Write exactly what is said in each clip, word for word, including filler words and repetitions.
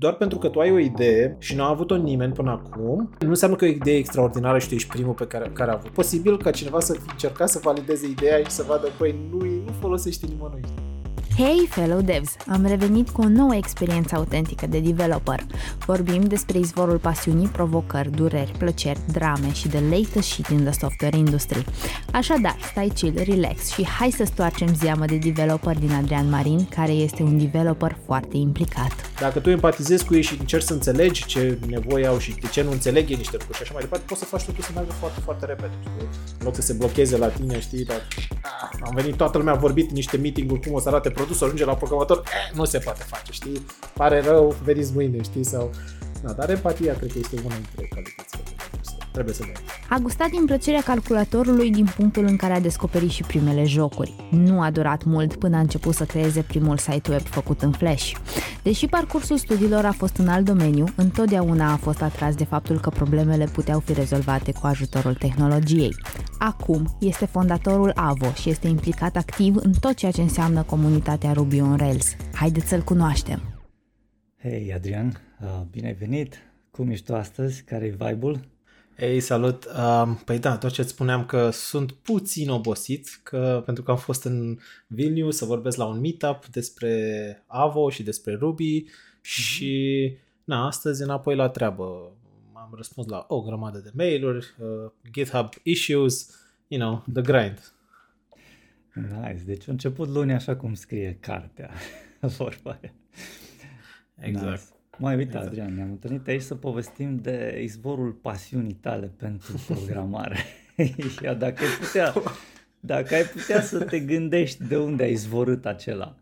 Doar pentru că tu ai o idee și nu a avut-o nimeni până acum, nu înseamnă că e o idee extraordinară și tu ești primul pe care, care a avut. Posibil ca cineva să încerca să valideze ideea și să vadă, păi nu, nu folosește nimănui. Hey fellow devs! Am revenit cu o nouă experiență autentică de developer. Vorbim despre izvorul pasiunii, provocări, dureri, plăceri, drame și the latest shit in the software industry. Așadar, stai chill, relax și hai să stoarcem zeamă de developer din Adrian Marin, care este un developer foarte implicat. Dacă tu empatizezi cu ei și încerci să înțelegi ce nevoie au și de ce nu înțeleg ei niște lucruri și așa mai departe, poți să faci totul să meargă foarte, foarte repede. În loc să se blocheze la tine, știi, dar am venit, toată lumea a vorbit niște meeting-uri, cum o să arate produsul, ajunge la programator, eh, nu se poate face, știi, pare rău, veniți mâine, știi, sau... Da, dar empatia cred că este una dintre calitățile trebuie să vedem. A gustat din plăcerea calculatorului din punctul în care a descoperit și primele jocuri. Nu a durat mult până a început să creeze primul site web făcut în Flash. Deși parcursul studiilor a fost în alt domeniu, întotdeauna a fost atras de faptul că problemele puteau fi rezolvate cu ajutorul tehnologiei. Acum este fondatorul A V O și este implicat activ în tot ceea ce înseamnă comunitatea Ruby on Rails. Haideți să-l cunoaștem! Hei Adrian, bine ai venit! Cum ești tu astăzi? Care-i vibe-ul? Ei, salut! Păi da, tot ce-ți spuneam că sunt puțin obosit, că, pentru că am fost în Vilnius să vorbesc la un meetup despre A V O și despre Ruby și, mm-hmm. na, astăzi înapoi la treabă. Am răspuns la o grămadă de mail-uri, uh, GitHub issues, you know, the grind. Nice, deci a început luni așa cum scrie cartea, vorba aia. Exact. Nice. Mai uite, exact. Adrian, ne-am întâlnit aici să povestim de izvorul pasiunii tale pentru programare. Ia, dacă ai putea, dacă ai putea să te gândești de unde ai izvorât acela,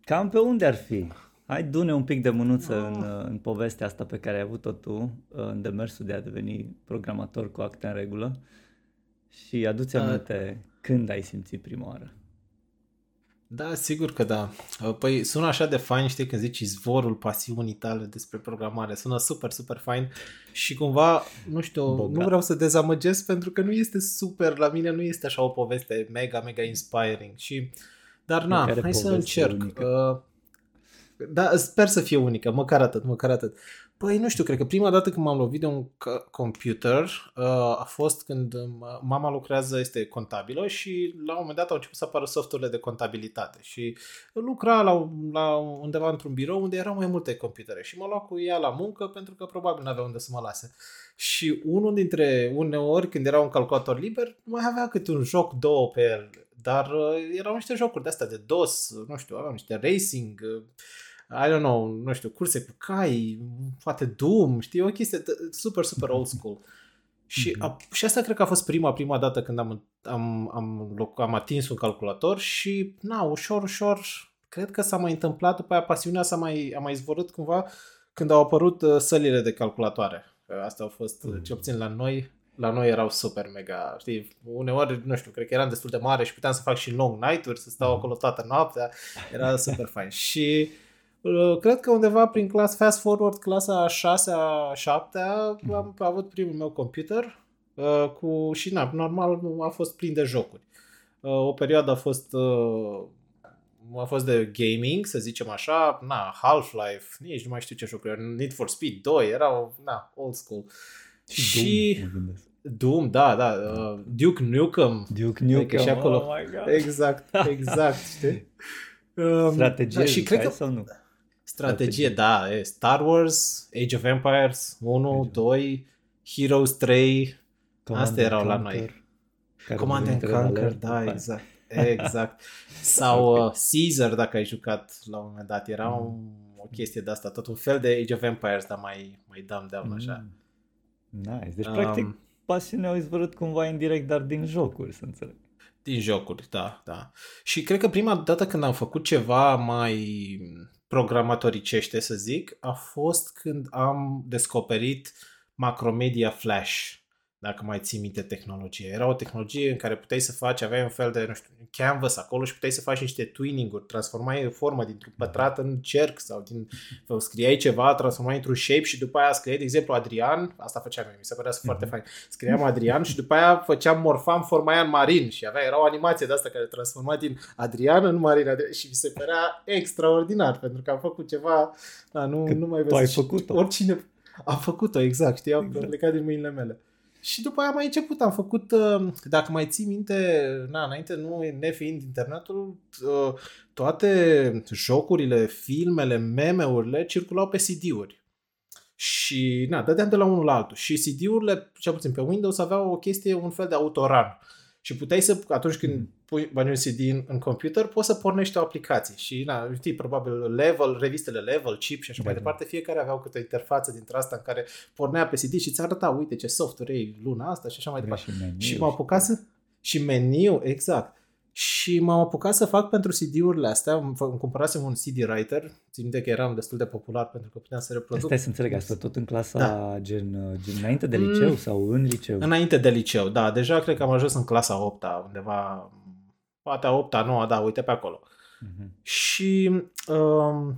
cam pe unde ar fi? Hai, du-ne un pic de mânuță în, în povestea asta pe care ai avut-o tu, în demersul de a deveni programator cu acte în regulă și adu-ți aminte uh. când ai simțit prima oară. Da, sigur că da. Păi sună așa de fain, știi, când zici izvorul pasiunii tale despre programare. Sună super, super fain și cumva, nu știu, Boga. Nu vreau să dezamăgesc pentru că nu este super, la mine nu este așa o poveste mega, mega inspiring. Și, dar na, măcar hai să încerc. Unică. Da, sper să fie unică, măcar atât, măcar atât. Păi nu știu, cred că prima dată când m-am lovit de un computer a fost când mama lucrează, este contabilă și la un moment dat au început să apară softurile de contabilitate și lucra la, la undeva într-un birou unde erau mai multe computere și mă lua cu ea la muncă pentru că probabil n-avea unde să mă lase. Și unul dintre, uneori când era un calculator liber, mai avea câte un joc, două pe el, dar erau niște jocuri de astea de DOS, nu știu, aveau niște racing... I don't know, nu știu, curse cu cai, poate Doom, știi, o chestie super, super old school. Și, a, și asta cred că a fost prima, prima dată când am, am, am, am atins un calculator și, na, ușor, ușor, cred că s-a mai întâmplat, după aia pasiunea s-a mai, a mai izvorât cumva când au apărut uh, sălile de calculatoare. Asta au fost, mm-hmm. ce obțin la noi, la noi erau super mega, știi, uneori, nu știu, cred că eram destul de mare și puteam să fac și long night-uri, să stau acolo toată noaptea, era super fain. Și... Cred că undeva prin clas, fast forward, clasa a șasea, a șaptea, am avut primul meu computer uh, cu, și na, normal a fost plin de jocuri. Uh, o perioadă a fost, uh, a fost de gaming, să zicem așa, na, Half-Life, nici nu mai știu ce jocuri, Need for Speed doi, erau, na, old school. Și Doom, Doom da, da, uh, Duke Nukem. Duke Nukem, și acolo. Oh my God. Exact, exact, știi? Um, Strategie, da, și cred că... sau nu? Strategie, da, Star Wars, Age of Empires unu, doi, Heroes trei, astea erau la noi. Command and Conquer, da, exact, exact. Sau okay. Caesar, dacă ai jucat la un moment dat, era mm. o, o chestie de asta, tot un fel de Age of Empires, dar mai, mai dumb-down mm. așa. Nice, deci um, practic pasiunea au izvorât cumva indirect, dar din jocuri, să înțeleg. Din jocuri, da, da. Și cred că prima dată când am făcut ceva mai programatoricește, să zic, a fost când am descoperit Macromedia Flash. dacă mai ții minte tehnologie. Era o tehnologie în care puteai să faci, aveai un fel de, nu știu, canvas acolo și puteai să faci niște twinning-uri, transformai forma dintr-un pătrat în cerc sau din, scriai ceva, transformai într-un shape și după aia scriai, de exemplu, Adrian, asta făceam eu, mi se părea mm-hmm. foarte fain, scriam Adrian și după aia făceam, morfam forma aia în Marin și avea, era o animație de asta care transforma din Adrian în Marin Adrian, și mi se părea extraordinar pentru că am făcut ceva, da, nu, nu mai vezi. Tu ai făcut-o. Oricine a făcut-o, exact, știam, exact. Am plecat din mâinile mele. Și după aia am mai început, am făcut, dacă mai ții minte, na, înainte nu, nefiind internetul, toate jocurile, filmele, meme-urile circulau pe C D-uri. Și na, dădeam de la unul la altul. Și C D-urile, cel puțin pe Windows, aveau o chestie, un fel de autorun. Și puteai să, atunci când pui bani un C D în, în computer, poți să pornești o aplicație. Și, na, știi, probabil Level, revistele Level, Chip și așa mai departe, fiecare aveau câte o interfață dintre asta în care pornea pe C D și ți arăta, uite ce software e luna asta și așa mai departe. Și, și m-am apucat să... Și meniu, exact. Și m-am apucat să fac pentru C D-urile astea, îmi cumpărasem un C D writer, țin minte că eram destul de popular pentru că puteam să reproduc. Stai să înțeleg, asta tot în clasa da. gen, gen înainte de liceu mm, sau în liceu? Înainte de liceu, da, deja cred că am ajuns în clasa opta, undeva, poate a opta, noua, da, uite pe acolo. Mm-hmm. Și uh,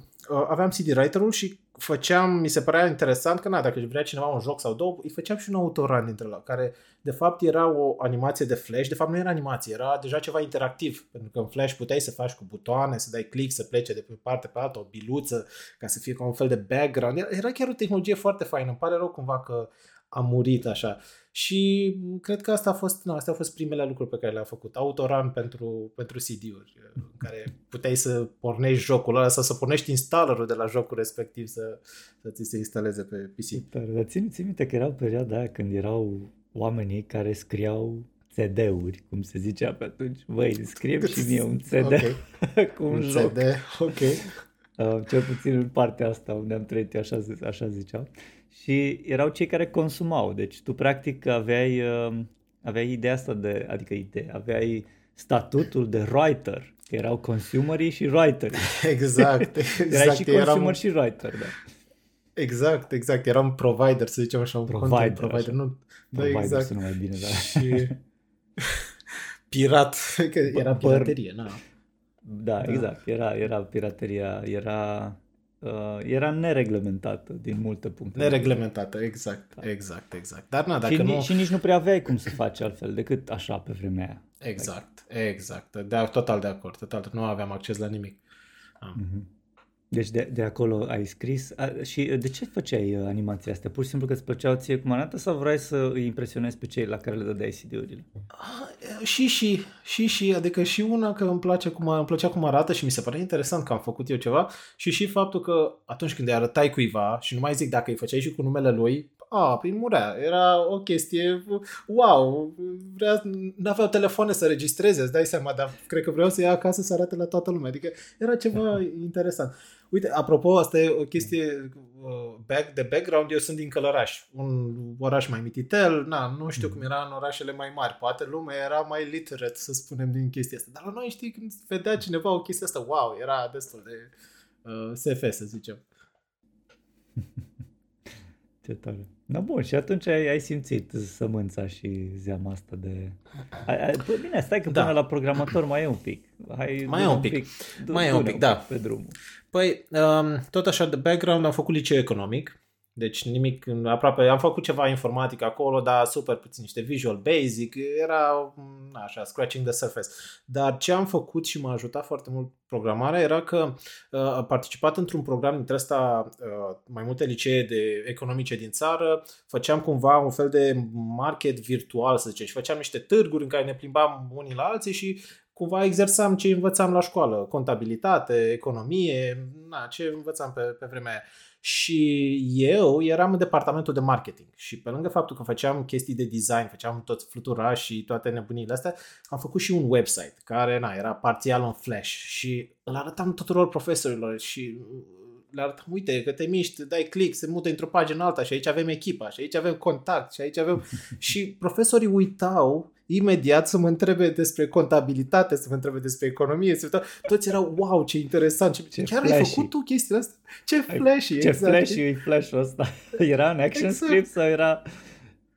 aveam C D writer-ul și făceam, mi se părea interesant că na, dacă vrea cineva un joc sau două, îi făceam și un autorun dintre ăla, care de fapt era o animație de Flash, de fapt nu era animație, era deja ceva interactiv, pentru că în Flash puteai să faci cu butoane, să dai click, să plece de pe parte pe altă, o biluță, ca să fie ca un fel de background, era chiar o tehnologie foarte faină, îmi pare rău cumva că a murit așa. Și cred că asta a fost, nu, astea au fost primele lucruri pe care le-am făcut. Autorun pentru, pentru C D-uri, în care puteai să pornești jocul ăla sau să pornești installerul de la jocul respectiv să, să ți se instaleze pe P C. Dar țin, țin minte că era o perioadă aia când erau oamenii care scriau C D-uri, cum se zicea pe atunci. Băi, scriem și mie un C D okay. cu un, un joc. C D, ok. Uh, cel puțin în partea asta unde am trăit, așa, așa ziceau. Și erau cei care consumau, deci tu practic aveai, aveai ideea asta de, adică ideea, aveai statutul de writer, că erau consumerii și writeri. Exact, exact. Erai și consumer eram... și writer, da. Exact, exact, eram provider, să zicem așa, un provider, content provider. Așa. Nu, provider, da, exact. Sună mai bine, da. Și pirat, că era piraterie, na. Da, da, exact, era, era pirateria, era... Uh, era nereglementată din multe puncte. Nereglementată, exact, da. exact, exact. Dar na, dacă și, nu... și nici nu prea aveai cum să faci altfel decât așa pe vremea aia. Exact, exact. De, total de acord, total. Nu aveam acces la nimic. Ah. Uh-huh. Deci de, de acolo ai scris. A, și de ce făceai animația astea? Pur și simplu că îți plăceau ție cum arată sau vrei să îi impresionezi pe cei la care le dădeai C D-urile? A, și, și, și, și, adică și una că îmi, place cum, îmi plăcea cum arată și mi se pare interesant că am făcut eu ceva și și faptul că atunci când îi arătai cuiva și nu mai zic dacă îi făceai și cu numele lui, a, păi murea, era o chestie, wow, vrea, n-aveau telefoane să registreze, îți dai seama, dar cred că vreau să ia acasă să arate la toată lumea, adică era ceva interesant. Uite, apropo, asta e o chestie de background, eu sunt din Călărași, un oraș mai mititel, na, nu știu cum era în orașele mai mari, poate lumea era mai literate, să spunem, din chestia asta, dar la noi, știi, când vedea cineva o chestie asta, wow, era destul de uh, S F, să zicem. Ce tare. Na bun, și atunci ai, ai simțit sămânța și zeama asta de... Ai, ai, păi bine, stai că da. Până la programator mai e un pic. Hai, mai e un pic, pic. mai e un pic, da. Pe drumul. Păi, um, tot așa, de background, am făcut liceu economic, deci nimic, aproape, am făcut ceva informatic acolo, dar super puțin, niște Visual Basic, era așa, scratching the surface. Dar ce am făcut și m-a ajutat foarte mult programarea era că uh, am participat într-un program dintre ăsta, uh, mai multe licee de economice din țară, făceam cumva un fel de market virtual, să zicem, și făceam niște târguri în care ne plimbam unii la alții și cumva exersam ce învățam la școală, contabilitate, economie, na, ce învățam pe, pe vremea aia. Și eu eram în departamentul de marketing și pe lângă faptul că făceam chestii de design, făceam tot flutura și toate nebuniile astea, am făcut și un website care na, era parțial în Flash și îl arătam tuturor profesorilor și le arătam, uite că te miști, dai click, se mută într-o pagină alta și aici avem echipa și aici avem contact și aici avem... și profesorii uitau imediat să mă întrebe despre contabilitate, să mă întrebe despre economie, să uitau. Toți erau, wow, ce interesant, ce, ce chiar flashy. Ai făcut tu chestiile astea? Ce flashy, ce exact. Ce flashy e flash-ul ăsta? Era în action exact. Script sau era...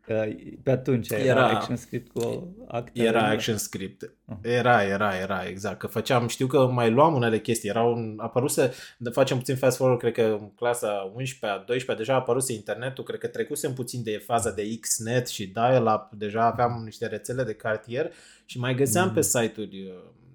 Că pe atunci era, era ActionScript cu actele. Era ActionScript. Uh-huh. Era, era, era, exact. Că făceam, știu că mai luam unele chestii. Era un, apăruse, facem puțin fast forward, cred că în clasa a unsprezecea, a douăsprezecea deja apăruse internetul, cred că trecusem puțin de faza de X net și dial-up, deja aveam niște rețele de cartier și mai găseam mm. pe site-uri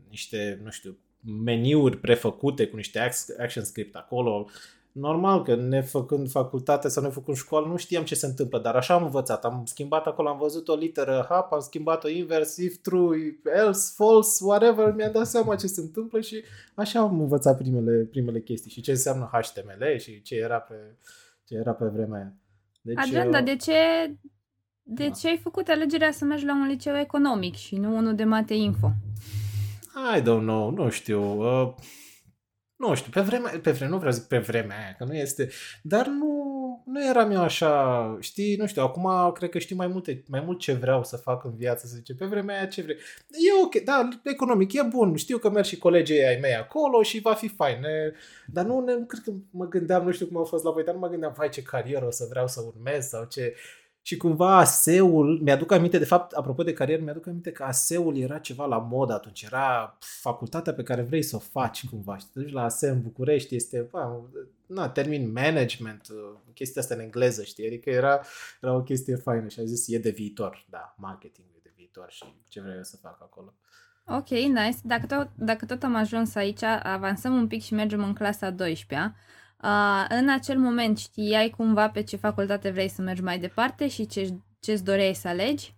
niște, nu știu, meniuri prefăcute cu niște ActionScript acolo. Normal că ne făcând facultate sau ne făcând școală nu știam ce se întâmplă, dar așa am învățat, am schimbat acolo, am văzut o literă hap, am schimbat-o invers, if, true, else, false, whatever, mi-am dat seama ce se întâmplă și așa am învățat primele, primele chestii și ce înseamnă H T M L și ce era pe, ce era pe vremea aia. Deci, Adrian, dar de ce, de da. ce ai făcut alegerea să mergi la un liceu economic și nu unul de mate info? I don't know, nu știu... Uh... Nu știu, pe vremea, pe vremea, nu vreau să zic pe vremea aia, că nu este, dar nu, nu eram eu așa, știi, nu știu, acum cred că știu mai multe, mai mult ce vreau să fac în viață, să zice, pe vremea aia ce vrei. E ok, da, economic, e bun, știu că merg și colegii ai mei acolo și va fi fain, e, dar nu, nu cred că mă gândeam, nu știu cum au fost la voi, dar nu mă gândeam, vai, ce carieră o să vreau să urmez sau ce... Și cumva A S E-ul, mi-aduc aminte, de fapt, apropo de carieră, mi-aduc aminte că A S E-ul era ceva la mod atunci, era facultatea pe care vrei să o faci cumva. Și te duci la A S E în București, este, wow, na, termin management, chestia asta în engleză, știi, adică era, era o chestie faină și a zis, e de viitor, da, marketing e de viitor și ce vreau eu să fac acolo. Ok, nice. Dacă tot, dacă tot am ajuns aici, avansăm un pic și mergem în clasa a douăsprezecea. Uh, în acel moment știai cumva pe ce facultate vrei să mergi mai departe și ce, ce-ți doreai să alegi?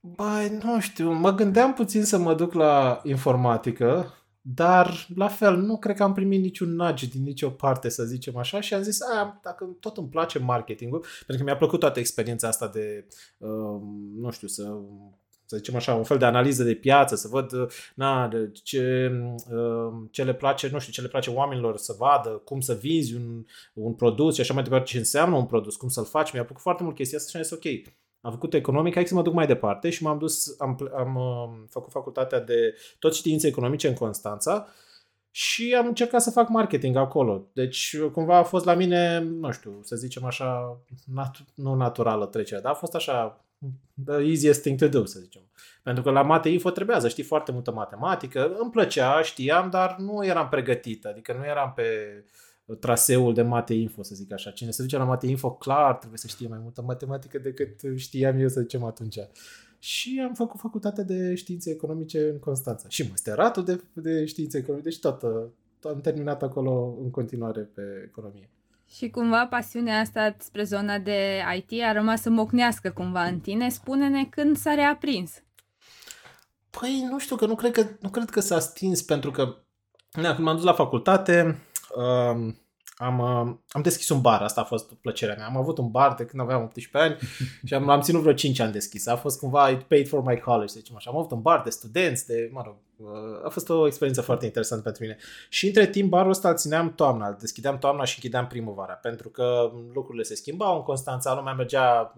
Băi, nu știu, mă gândeam puțin să mă duc la informatică, dar la fel nu cred că am primit niciun nudge din nicio parte, să zicem așa, și am zis, a, dacă tot îmi place marketingul, pentru că mi-a plăcut toată experiența asta de, uh, nu știu, să... să zicem așa, un fel de analiză de piață, să văd na, ce, ce le place, nu știu, ce le place oamenilor să vadă, cum să vinzi un, un produs și așa mai departe, ce înseamnă un produs, cum să-l faci. Mi-a plăcut foarte mult chestia asta și am zis, ok, am făcut economic, hai să mă duc mai departe și m-am dus, am, am făcut facultatea de tot științe economice în Constanța și am încercat să fac marketing acolo. Deci cumva a fost la mine, nu știu, să zicem așa, nat- nu naturală trecerea, dar a fost așa, the easiest thing to do, să zicem. Pentru că la mate info trebuia să știi foarte multă matematică. Îmi plăcea, știam, dar nu eram pregătit. Adică nu eram pe traseul de mate info, să zic așa. Cine se duce la mate info, clar, trebuie să știe mai multă matematică decât știam eu, să zicem, atunci. Și am făcut facultatea de științe economice în Constanța. Și masteratul de, de științe economice. Deci toată, tot am terminat acolo în continuare pe economie. Și cumva pasiunea asta spre zona de I T a rămas să mocnească cumva în tine. Spune-ne când s-a reaprins. Păi nu știu, că nu cred că, nu cred că s-a stins, pentru că na, când m-am dus la facultate um, am, um, am deschis un bar, asta a fost plăcerea mea. Am avut un bar de când aveam optsprezece ani și am, am ținut vreo cinci ani deschis. A fost cumva it paid for my college, să zicem așa. Am avut un bar de studenți, de, mă rog, a fost o experiență foarte interesantă pentru mine. Și între timp barul ăsta îl țineam toamna, îl deschideam toamna și închideam primăvara, pentru că lucrurile se schimbau în Constanța, lumea mergea,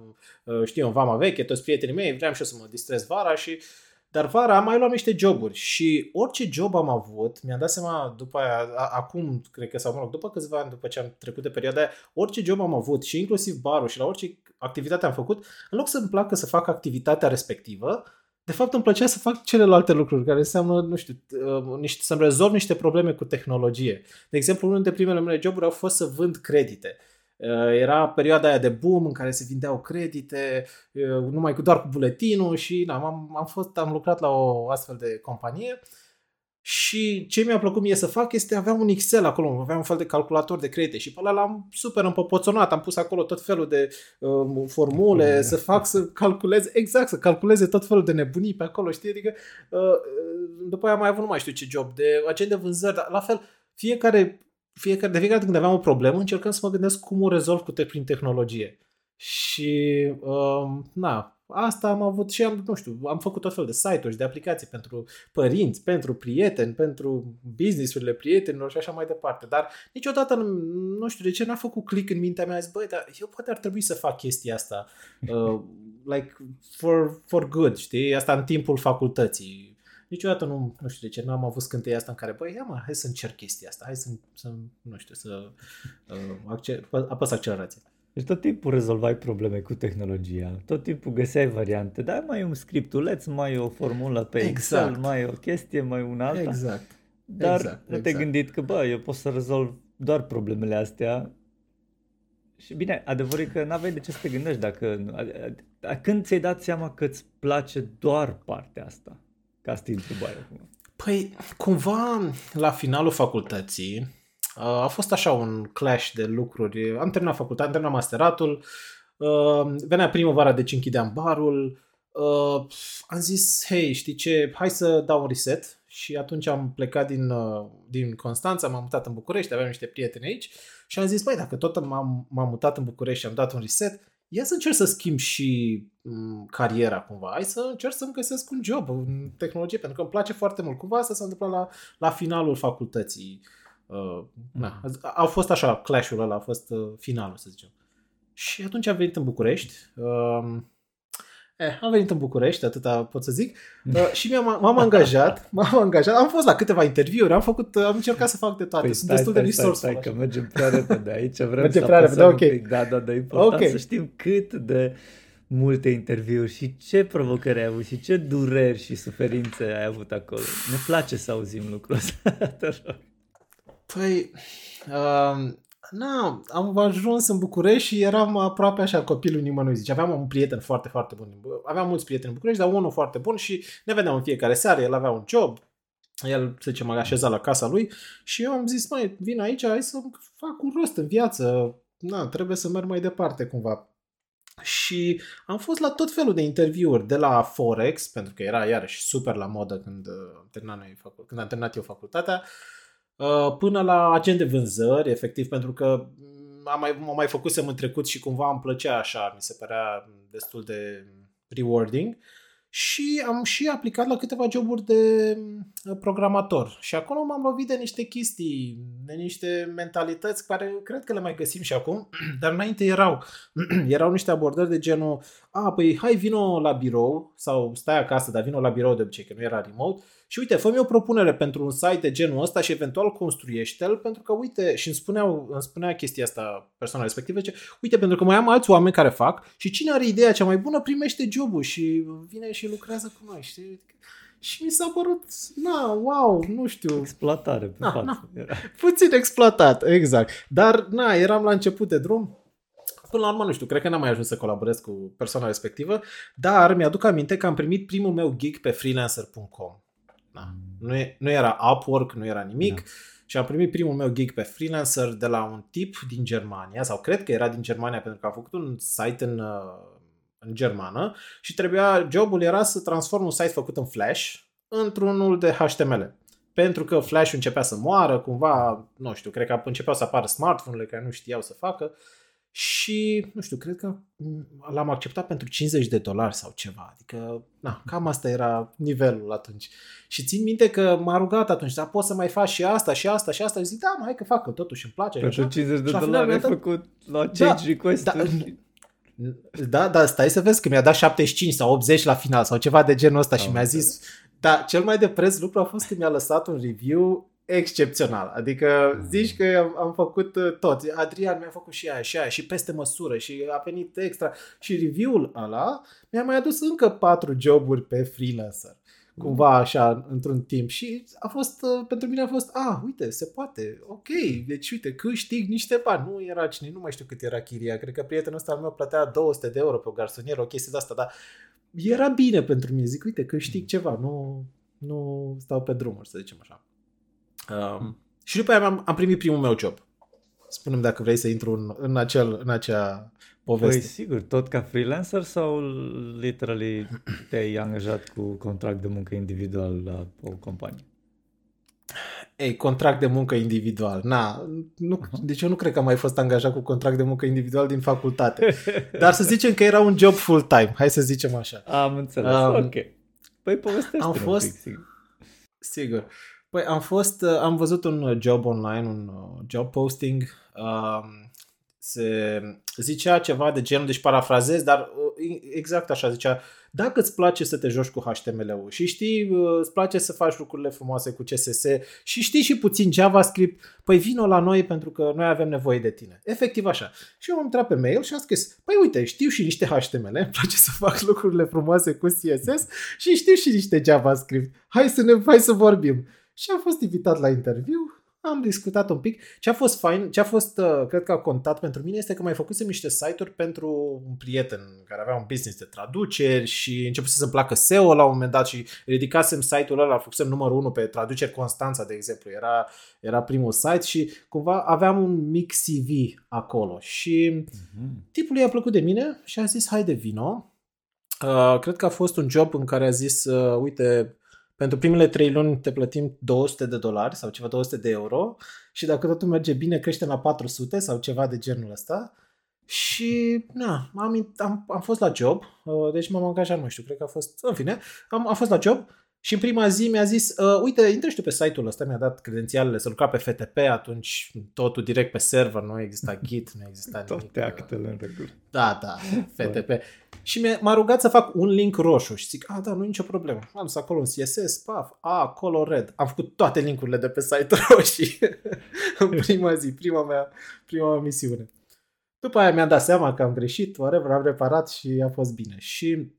știu, în vama veche, toți prietenii mei, vreau și eu să mă distrez vara și... Dar vara am mai luat niște joburi și orice job am avut, mi-am dat seama după aia, acum, cred că, sau mă rog, după câțiva ani, după ce am trecut de perioada aia, orice job am avut și inclusiv barul și la orice activitate am făcut, în loc să-mi placă să fac activitatea respectivă, de fapt îmi plăcea să fac celelalte lucruri, care înseamnă, nu știu, să-mi rezolv niște probleme cu tehnologie. De exemplu, unul dintre primele mele joburi au fost să vând credite. Era perioada aia de boom în care se vindeau credite numai cu, doar cu buletinul și na, am, am, fost, am lucrat la o astfel de companie și ce mi-a plăcut mie să fac este aveam un Excel acolo, aveam un fel de calculator de credite și pe ăla l-am super împopoțonat, am pus acolo tot felul de um, formule să fac să calculez, exact, să calculeze tot felul de nebunii pe acolo, știi, adică uh, după aia am mai avut nu mai știu ce job de agent de vânzări, dar la fel fiecare Fiecare, de fiecare dată când aveam o problemă, încercam să mă gândesc cum o rezolv cu te- prin tehnologie. Și, um, na, asta am avut și am, nu știu, am făcut tot felul de site-uri și de aplicații pentru părinți, pentru prieteni, pentru business-urile prietenilor și așa mai departe. Dar niciodată, nu, nu știu de ce, n-a făcut click în mintea mea, a zis, băi, dar eu poate ar trebui să fac chestia asta, uh, like, for, for good, știi, asta în timpul facultății. Niciodată nu, nu știu de ce, n-am avut scânteia asta în care, băi, ia mă, hai să încerc chestia asta, hai să, să nu știu, să uh, acce- apăs accelerația. Deci tot timpul rezolvai probleme cu tehnologia, tot timpul găseai variante, dar mai e un scriptuleț, mai e o formulă pe exact. Excel, mai e o chestie, mai e una alta. Exact. Dar exact, nu te exact. gândit că, bă, eu pot să rezolv doar problemele astea. Și bine, adevărul e că n-aveai de ce să te gândești dacă... Când ți-ai dat seama că îți place doar partea asta? Ca să te întrebai acum. Păi, cumva, la finalul facultății, a fost așa un clash de lucruri. Am terminat facultatea, am terminat masteratul, venea primăvara, deci închideam barul. Am zis, hei, știi ce, hai să dau un reset. Și atunci am plecat din, din Constanța, m-am mutat în București, aveam niște prieteni aici și am zis, băi, dacă tot m-am, m-am mutat în București și am dat un reset, ia să încerc să schimb și m- cariera cumva, hai să încerc să-mi găsesc un job în tehnologie, pentru că îmi place foarte mult. Cumva asta s-a întâmplat la, la finalul facultății. Uh, na, a fost așa, clash-ul ăla a fost uh, finalul, să zicem. Și atunci am venit în București. Uh, Eh, am venit în București, atâta pot să zic, uh, și m-am, m-am angajat, m-am angajat, am fost la câteva interviuri, am făcut, am încercat să fac de toate, păi sunt stai, destul stai, de resourceful. Stai, stai, că mergem prea repede aici, vrem mergem să apăsăm un okay. pic, da, da, da, e important okay. să știm cât de multe interviuri și ce provocări ai avut și ce dureri și suferințe ai avut acolo. Ne place să auzim lucrul ăsta, te rog. Păi... Um... Na, am ajuns în București și eram aproape așa copilul nimănui, zice. Aveam un prieten foarte, foarte bun. Aveam mulți prieteni în București, dar unul foarte bun și ne vedeam în fiecare seară, el avea un job, el, să zicem, așeza la casa lui și eu am zis, mai vin aici, hai să fac un rost în viață, na, trebuie să merg mai departe cumva. Și am fost la tot felul de interviuri, de la Forex, pentru că era iarăși super la modă când am terminat, noi, când am terminat eu facultatea, până la agent de vânzări, efectiv, pentru că am mai, mă mai făcusem în trecut și cumva îmi plăcea așa, mi se părea destul de rewarding și am și aplicat la câteva joburi de programator și acolo m-am lovit de niște chestii, de niște mentalități care cred că le mai găsim și acum, dar înainte erau, erau niște abordări de genul, a, păi hai vino la birou sau stai acasă, dar vino la birou de obicei, că nu era remote. Și uite, fă-mi o propunere pentru un site de genul ăsta și eventual construiește-l, pentru că uite, și îmi spuneau, îmi spunea chestia asta persoana respectivă, zice, uite, pentru că mai am alți oameni care fac și cine are ideea cea mai bună primește job-ul și vine și lucrează cu noi, știi? Și mi s-a părut, na, wow, nu știu. Exploatare pe na, față. Na. Puțin exploatat, exact. Dar, na, eram la început de drum. Până la urmă, nu știu, cred că n-am mai ajuns să colaborez cu persoana respectivă, dar mi-aduc aminte că am primit primul meu gig pe freelancer punct com. Na. Nu, e, nu era Upwork, nu era nimic da. Și am primit primul meu gig pe freelancer de la un tip din Germania sau cred că era din Germania pentru că a făcut un site în, în germană și trebuia, jobul era să transform un site făcut în Flash într-unul de H T M L pentru că Flash-ul începea să moară cumva, nu știu, cred că începeau să apară smartphone-urile care nu știau să facă și, nu știu, cred că l-am acceptat pentru cincizeci de dolari sau ceva, adică, na, cam asta era nivelul atunci. Și țin minte că m-a rugat atunci, dar poți să mai faci și asta, și asta, și asta, și zic, da, mă, hai că fac, că totuși îmi place. Pentru așa. cincizeci de dolari ai făcut la change request-uri. Da, da, stai să vezi că mi-a dat șaptezeci și cinci sau optzeci la final sau ceva de genul ăsta și mi-a zis, da, cel mai de preț lucru a fost că mi-a lăsat un review excepțional. Adică zici că am, am făcut tot. Adrian mi-a făcut și aia și aia și peste măsură și a venit extra. Și review-ul ăla mi-a mai adus încă patru joburi pe freelancer. Cumva așa, într-un timp. Și a fost, pentru mine a fost, a, uite, se poate, ok, deci uite, câștig niște bani. Nu era cine, nu mai știu cât era chiria. Cred că prietenul ăsta al meu plătea două sute de euro pe o garsonieră, o chestie de asta, dar era bine pentru mine. Zic, uite, câștig ceva, nu, nu stau pe drumuri, să zicem așa. Um, și după aia am, am primit primul meu job. Spune-mi dacă vrei să intru în, în, acel, în acea poveste. Păi sigur, tot ca freelancer sau literally te-ai angajat cu contract de muncă individual la o companie? Ei, contract de muncă individual. Na, nu, deci eu nu cred că am mai fost angajat cu contract de muncă individual din facultate. Dar să zicem că era un job full-time. Hai să zicem așa. Am înțeles, um, ok. Păi povestește un fost, pic, sigur. Sigur. Păi am fost, am văzut un job online, un job posting, um, se zicea ceva de genul, deci parafrazez, dar exact așa zicea, dacă îți place să te joci cu H T M L-ul și știi, îți place să faci lucrurile frumoase cu C S S și știi și puțin JavaScript, păi vino la noi pentru că noi avem nevoie de tine. Efectiv așa. Și eu am intrat pe mail și am scris, păi uite, știu și niște H T M L, îmi place să fac lucrurile frumoase cu C S S și știu și niște JavaScript. Hai să ne, hai să vorbim. Și am fost invitat la interviu. Am discutat un pic. Ce a fost fain, ce a fost, cred că a contat pentru mine, este că mai făcusem niște site-uri pentru un prieten care avea un business de traduceri și începuse să-mi placă S E O la un moment dat și ridicasem site-ul ăla, făcusem numărul unu pe traduceri Constanța, de exemplu. Era, era primul site și cumva aveam un mic C V acolo și uh-huh. tipul i-a plăcut de mine și a zis, haide, vino. Uh, cred că a fost un job în care a zis, uh, uite... Pentru primele trei luni te plătim două sute de dolari sau ceva, două sute de euro și dacă totul merge bine creștem la patru sute sau ceva de genul ăsta și na, am, am, am fost la job, deci m-am angajat, nu știu, cred că a fost, în fine, am, am fost la job și în prima zi mi-a zis, uh, uite, intră și tu pe site-ul ăsta, mi-a dat credențialele, să lucra pe F T P, atunci totul direct pe server, nu exista Git, nu exista nimic. Toate actele în regulă. Da, da, F T P. Și m-a rugat să fac un link roșu și zic, a, da, nu e nicio problemă. Am dus acolo un C S S, paf, a, acolo red. Am făcut toate linkurile de pe site roșii în prima zi, prima mea, prima mea misiune. După aia mi-am dat seama că am greșit, whatever, am reparat și a fost bine. Și...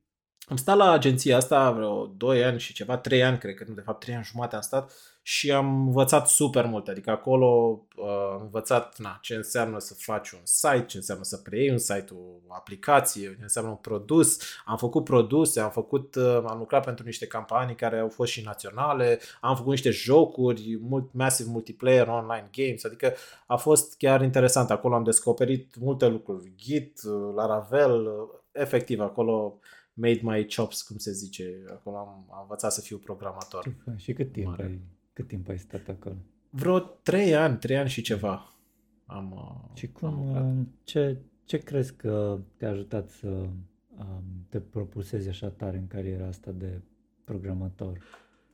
Am stat la agenția asta vreo doi ani și ceva, trei ani cred că, nu, de fapt trei ani jumate am stat și am învățat super mult, adică acolo am uh, învățat na, ce înseamnă să faci un site, ce înseamnă să preiei un site, o aplicație, ce înseamnă un produs, am făcut produse, am făcut, uh, am lucrat pentru niște campanii care au fost și naționale, am făcut niște jocuri, mult, massive multiplayer, online games, adică a fost chiar interesant, acolo am descoperit multe lucruri, Git, Laravel, efectiv acolo... Made my chops, cum se zice. Acolo am, am învățat să fiu programator. Și cât timp, ai, cât timp ai stat acolo? Vreo trei ani, trei ani și ceva. Am, și cum, am ce, ce crezi că te-a ajutat să te propulsezi așa tare în cariera asta de programator?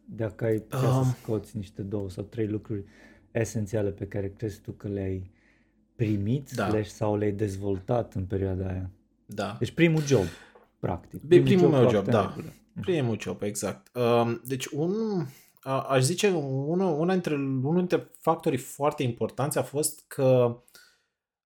Dacă ai putea um, să scoți niște două sau trei lucruri esențiale pe care crezi tu că le-ai primit da. sau le-ai dezvoltat în perioada aia. Da. Deci primul job. Practic. Primul, primul meu job, da. Primul job, exact. Deci, un, aș zice, una, una dintre, unul dintre factorii foarte importanți a fost că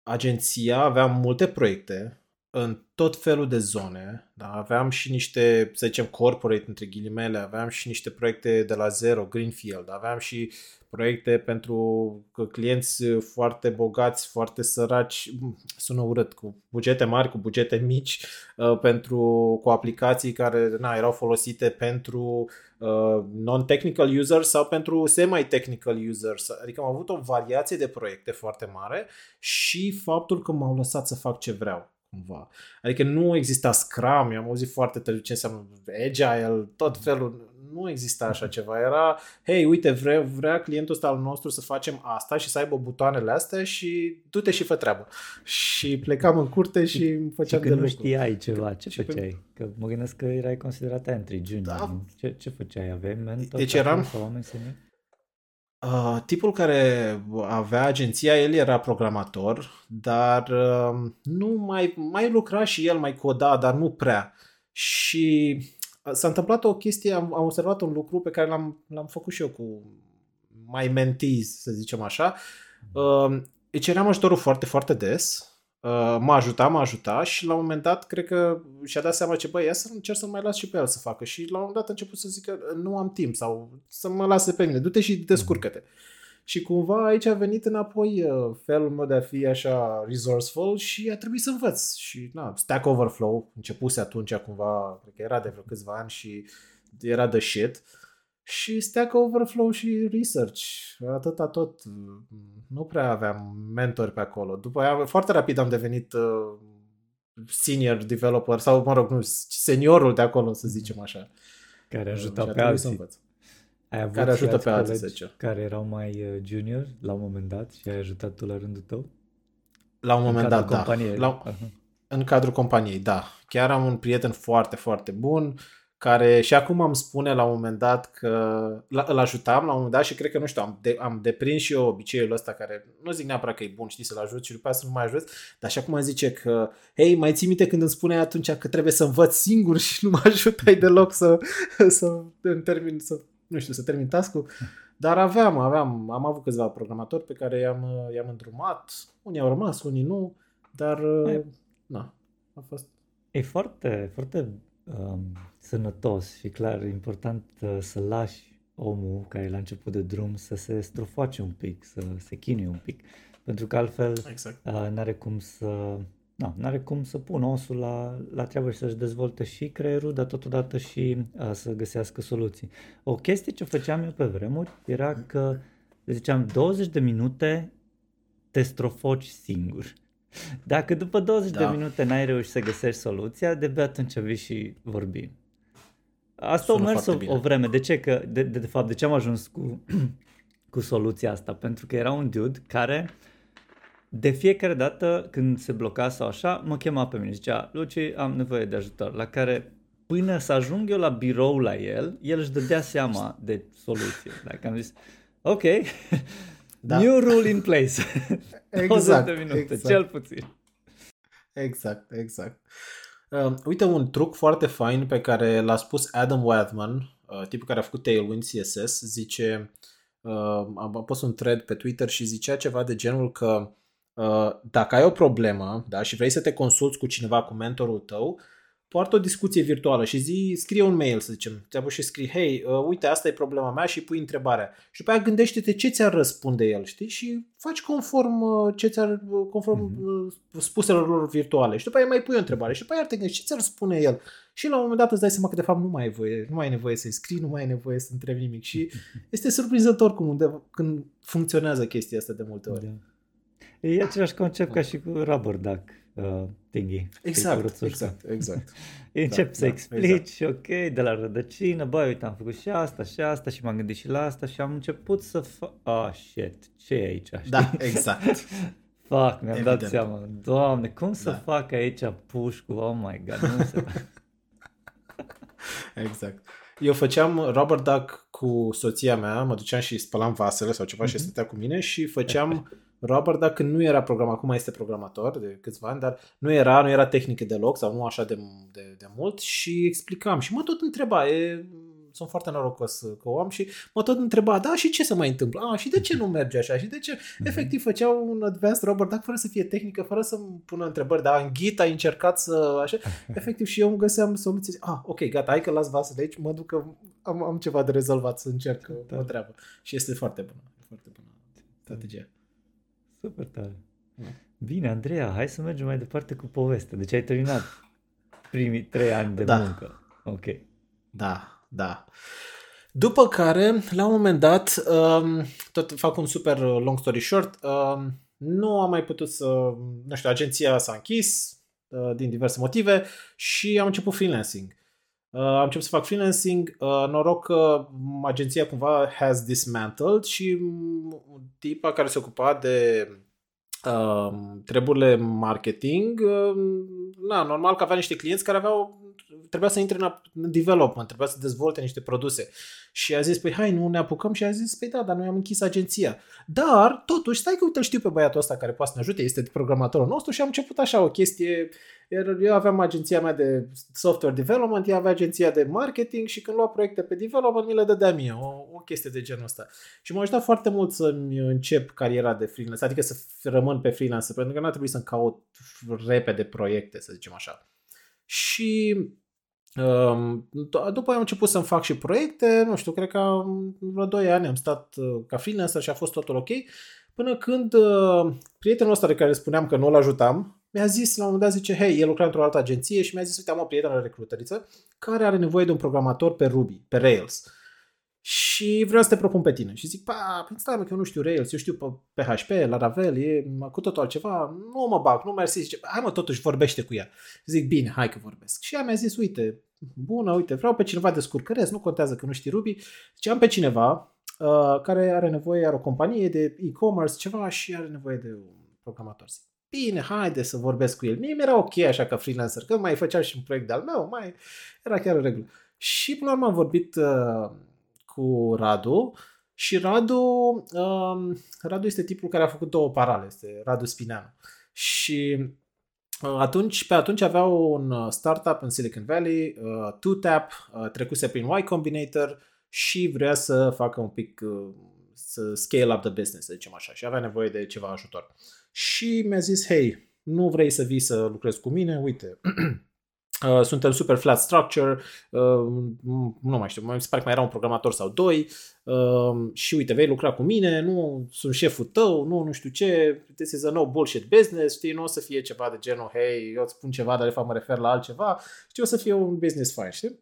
agenția avea multe proiecte în tot felul de zone. Da? Aveam și niște, să zicem, corporate, între ghilimele, aveam și niște proiecte de la zero, greenfield, aveam și proiecte pentru clienți foarte bogați, foarte săraci, sună urât, cu bugete mari, cu bugete mici, pentru, cu aplicații care na, erau folosite pentru uh, non-technical users sau pentru semi-technical users. Adică am avut o variație de proiecte foarte mare și faptul că m-au lăsat să fac ce vreau. Cumva. Adică nu exista Scrum, eu am auzit foarte târziu ce înseamnă Agile, tot felul, nu exista așa ceva, era, hei, uite, vrea, vrea clientul ăsta al nostru să facem asta și să aibă butoanele astea și du-te și fă treabă. Și plecam în curte și făceam și de lucru. Și că nu știai ceva, ce și făceai? Că mă gândesc că erai considerat entry, junior. Da. Ce, ce făceai? Aveai mentor? Deci eram... Uh, tipul care avea agenția, el era programator, dar uh, nu mai, mai lucra și el, mai coda, dar nu prea. Și s-a întâmplat o chestie, am, am observat un lucru pe care l-am, l-am făcut și eu cu my mentees, să zicem așa. Uh, deci eram ajutorul foarte, foarte des. Uh, m-a ajutat, m-a ajutat și la un moment dat cred că și-a dat seama ce băi, ia să încerc să mai las și pe el să facă și la un moment dat a început să zică nu am timp sau să mă lase pe mine, du-te și descurcă-te. Și cumva aici a venit înapoi uh, felul meu de a fi așa resourceful și a trebuit să învăț și na, Stack Overflow începuse atunci cumva, cred că era de vreo câțiva ani și era the shit. Și Stack Overflow și research, atâta tot, nu prea aveam mentori pe acolo. După aia, foarte rapid am devenit uh, senior developer sau, mă rog, nu, seniorul de acolo, să zicem așa. Care ajută pe alții. Ai avut care ajută pe alții, să zicem. Care erau mai junior la un moment dat și ai ajutat tu la rândul tău? La un moment dat, da. La, uh-huh. În cadrul companiei, da. Chiar am un prieten foarte, foarte bun care și acum am spune la un moment dat că îl ajutam la un moment dat și cred că, nu știu, am, de, am deprins și eu obiceiul ăsta care nu zic neapărat că e bun, știi, să-l ajut și după aceea să nu mai ajut, dar și acum zice că, hei, mai ții minte când îmi spuneai atunci că trebuie să învăț singur și nu mă ajutai deloc să, să, termin, să, nu știu, să termin task-ul. Dar aveam, aveam, am avut câțiva programatori pe care i-am, i-am îndrumat, unii au rămas, unii nu, dar, e, na, a fost. E foarte, foarte... Um... sănătos și clar, important să lași omul care la început de drum să se strofoace un pic, să se chinuie un pic, pentru că altfel exact. n-are cum să na, n-are cum să pună osul la, la treabă și să-și dezvolte și creierul, dar totodată și a, să găsească soluții. O chestie ce făceam eu pe vremuri era că ziceam douăzeci de minute te strofoci singur. Dacă după douăzeci da. de minute n-ai reușit să găsești soluția, de-abia atunci vii și vorbim. Asta sună o mers o, o vreme. De ce? Că, de, de, de fapt, de ce am ajuns cu, cu soluția asta? Pentru că era un dude care de fiecare dată când se bloca sau așa, mă chema pe mine. Zicea, Luci, am nevoie de ajutor. La care până să ajung eu la birou la el, el își dădea seama de soluție. Dacă am zis, ok, da. new rule in place. Exact, douăzeci de minute, exact. Cel puțin. Exact, exact. Uh, uite un truc foarte fain pe care l-a spus Adam Wildman, uh, tipul care a făcut Tailwind C S S, zice, uh, am pus un thread pe Twitter și zicea ceva de genul că uh, dacă ai o problemă, da, și vrei să te consulți cu cineva, cu mentorul tău, poartă o discuție virtuală și zi, scrie un mail, să zicem, te apuci și scrii, hei, uh, uite, asta e problema mea și pui întrebarea. Și după aia gândește-te ce ți-ar răspunde el, știi? Și faci conform, uh, ce ți-ar, conform uh, spuselor lor virtuale. Și după aia mai pui o întrebare și după aia te gândești ce ți-ar spune el. Și la un moment dat îți dai seama că de fapt nu mai ai voie, nu mai ai nevoie să-i scrii, nu mai ai nevoie să întrebi nimic. Și este surprinzător cum undeva, când funcționează chestia asta de multe ori. Da. E același concept ah. ca și cu rubber duck. Uh, thingy. Exact, exact, exact. Încep da, să da, explici, exact. ok, de la rădăcină, băi, uite, am făcut și asta, și asta, și m-am gândit și la asta și am început să fac... Ah, oh, shit, ce e aici? Știi? Da, exact. Fuck, mi-am Evident. dat seama. Doamne, cum da. să fac aici pușcu? Oh my God, nu se Exact. Eu făceam rubber duck cu soția mea, mă duceam și spălam vasele sau ceva mm-hmm. și stătea cu mine și făceam... Robert, dacă nu era programator, acum este programator de câțiva ani, dar nu era, nu era tehnică deloc sau nu așa de, de, de mult și explicam și mă tot întreba, e, sunt foarte norocos că o am și mă tot întreba, da, și ce se mai întâmplă? A, și de ce nu merge așa? Și de ce? Efectiv făceau un advanced Robert, dacă fără să fie tehnică, fără să îmi pună întrebări, dar în Git ai încercat să așa? Efectiv și eu îmi găseam soluții. A, ok, gata, hai că las vasele aici, mă duc că am, am ceva de rezolvat să încerc da. o treabă. Și este foarte bună, foarte bună strategia. Super tare. Bine, Andreea, hai să mergem mai departe cu povestea. Deci ai terminat primii trei ani de da. muncă. Ok. Da, da. După care, la un moment dat, tot fac un super long story short, nu am mai putut să... Nu știu, agenția s-a închis din diverse motive și am început freelancing. Uh, am început să fac freelancing, uh, noroc că agenția cumva has dismantled și tipa care se ocupa de uh, treburile marketing, uh, na, normal că avea niște clienți care aveau, trebuia să intre în development, trebuia să dezvolte niște produse și a zis, păi hai, nu ne apucăm și a zis, păi da, dar noi am închis agenția, dar totuși stai că uite-l știu pe băiatul ăsta care poate să ne ajute, este programatorul nostru și am început așa o chestie. Eu aveam agenția mea de software development, ea avea agenția de marketing și când lua proiecte pe development, mi le dădea mie, o, o chestie de genul ăsta. Și m-a ajutat foarte mult să-mi încep cariera de freelance, adică să rămân pe freelance, pentru că n-a trebuit să-mi caut repede proiecte, să zicem așa. Și după am început să-mi fac și proiecte, nu știu, cred că vreo doi ani am stat ca freelancer și a fost totul ok, până când prietenul ăsta de care spuneam că nu îl ajutam, mi-a zis, la un moment dat, zice, hei, el lucra într-o altă agenție și mi-a zis, uite, am o prietenă recrutăriță care are nevoie de un programator pe Ruby, pe Rails și vreau să te propun pe tine. Și zic, pa, stai mă, că eu nu știu Rails, eu știu pe P H P, Laravel, e cu totul altceva, nu mă bag, nu mersi. Zice, hai mă, totuși vorbește cu ea. Zic, bine, hai că vorbesc. Și ea mi-a zis, uite, bună, uite, vreau pe cineva descurcăresc, nu contează că nu știi Ruby, zice, am pe cineva uh, care are nevoie, are o companie de e-commerce, ceva și are nevoie de un programator. Zic, bine, haide să vorbesc cu el. Mie mi-era ok așa ca freelancer, că mai făceam și un proiect de-al meu, mai era chiar în regulă. Și până la urmă am vorbit uh, cu Radu și Radu, uh, Radu este tipul care a făcut două parale, este Radu Spineanu. Și uh, atunci, pe atunci avea un startup în Silicon Valley, uh, two tap, uh, trecuse prin Y Combinator și vrea să facă un pic, uh, să scale up the business, să zicem așa, și avea nevoie de ceva ajutor. Și mi-a zis, hei, nu vrei să vii să lucrezi cu mine? Uite... Uh, suntem super flat structure, uh, nu mai știu, mi se pare că mai era un programator sau doi uh, și uite, vei lucra cu mine, nu sunt șeful tău, nu nu știu ce, this is a no bullshit business, știi, nu o să fie ceva de genul, hei, eu îți spun ceva, dar de fapt mă refer la altceva, știi, o să fie un business fine, știi?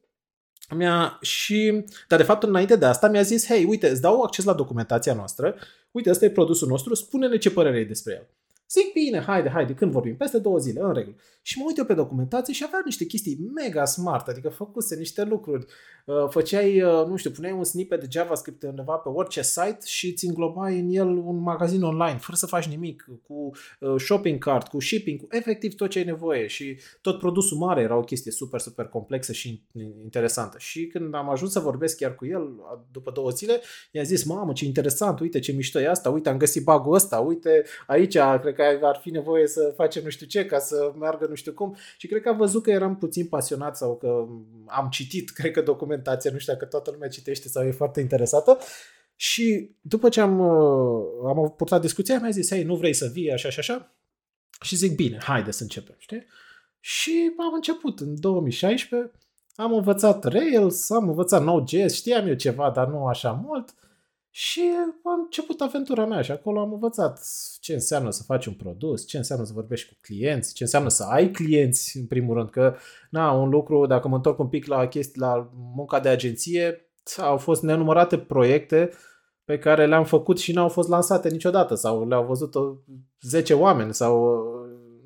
Mi-a, și, dar de fapt înainte de asta mi-a zis, hei, uite, îți dau acces la documentația noastră, uite, ăsta e produsul nostru, spune-ne ce părere ai despre el. Zic, bine, haide, haide, când vorbim? Peste două zile, în regulă. Și mă uit eu pe documentație și avea niște chestii mega smart, adică făcuse niște lucruri. Făceai, nu știu, puneai un snippet de JavaScript undeva pe orice site și îți înglobai în el un magazin online, fără să faci nimic, cu shopping cart, cu shipping, cu efectiv tot ce ai nevoie. Și tot produsul mare era o chestie super, super complexă și interesantă. Și când am ajuns să vorbesc chiar cu el, după două zile, i-a zis, mamă, ce interesant, uite ce mișto e asta, uite, am găsit bug-ul ăsta, uite, aici, cred că ar fi nevoie să facem nu știu ce ca să meargă nu știu cum. Și cred că a văzut că eram puțin pasionat sau că am citit, cred că documentația, nu știu dacă toată lumea citește sau e foarte interesată. Și după ce am, am purtat discuția, mi-a zis, hei, nu vrei să vii, așa și așa? Și zic, bine, haide să începem, știi? Și am început în două mii șaisprezece, am învățat Rails, am învățat Node.js, știam eu ceva, dar nu așa mult. Și am început aventura mea și acolo am învățat ce înseamnă să faci un produs, ce înseamnă să vorbești cu clienți, ce înseamnă să ai clienți, în primul rând, că, na, un lucru, dacă mă întorc un pic la chestii, la munca de agenție, au fost nenumărate proiecte pe care le-am făcut și n-au fost lansate niciodată sau le-au văzut zece oameni sau,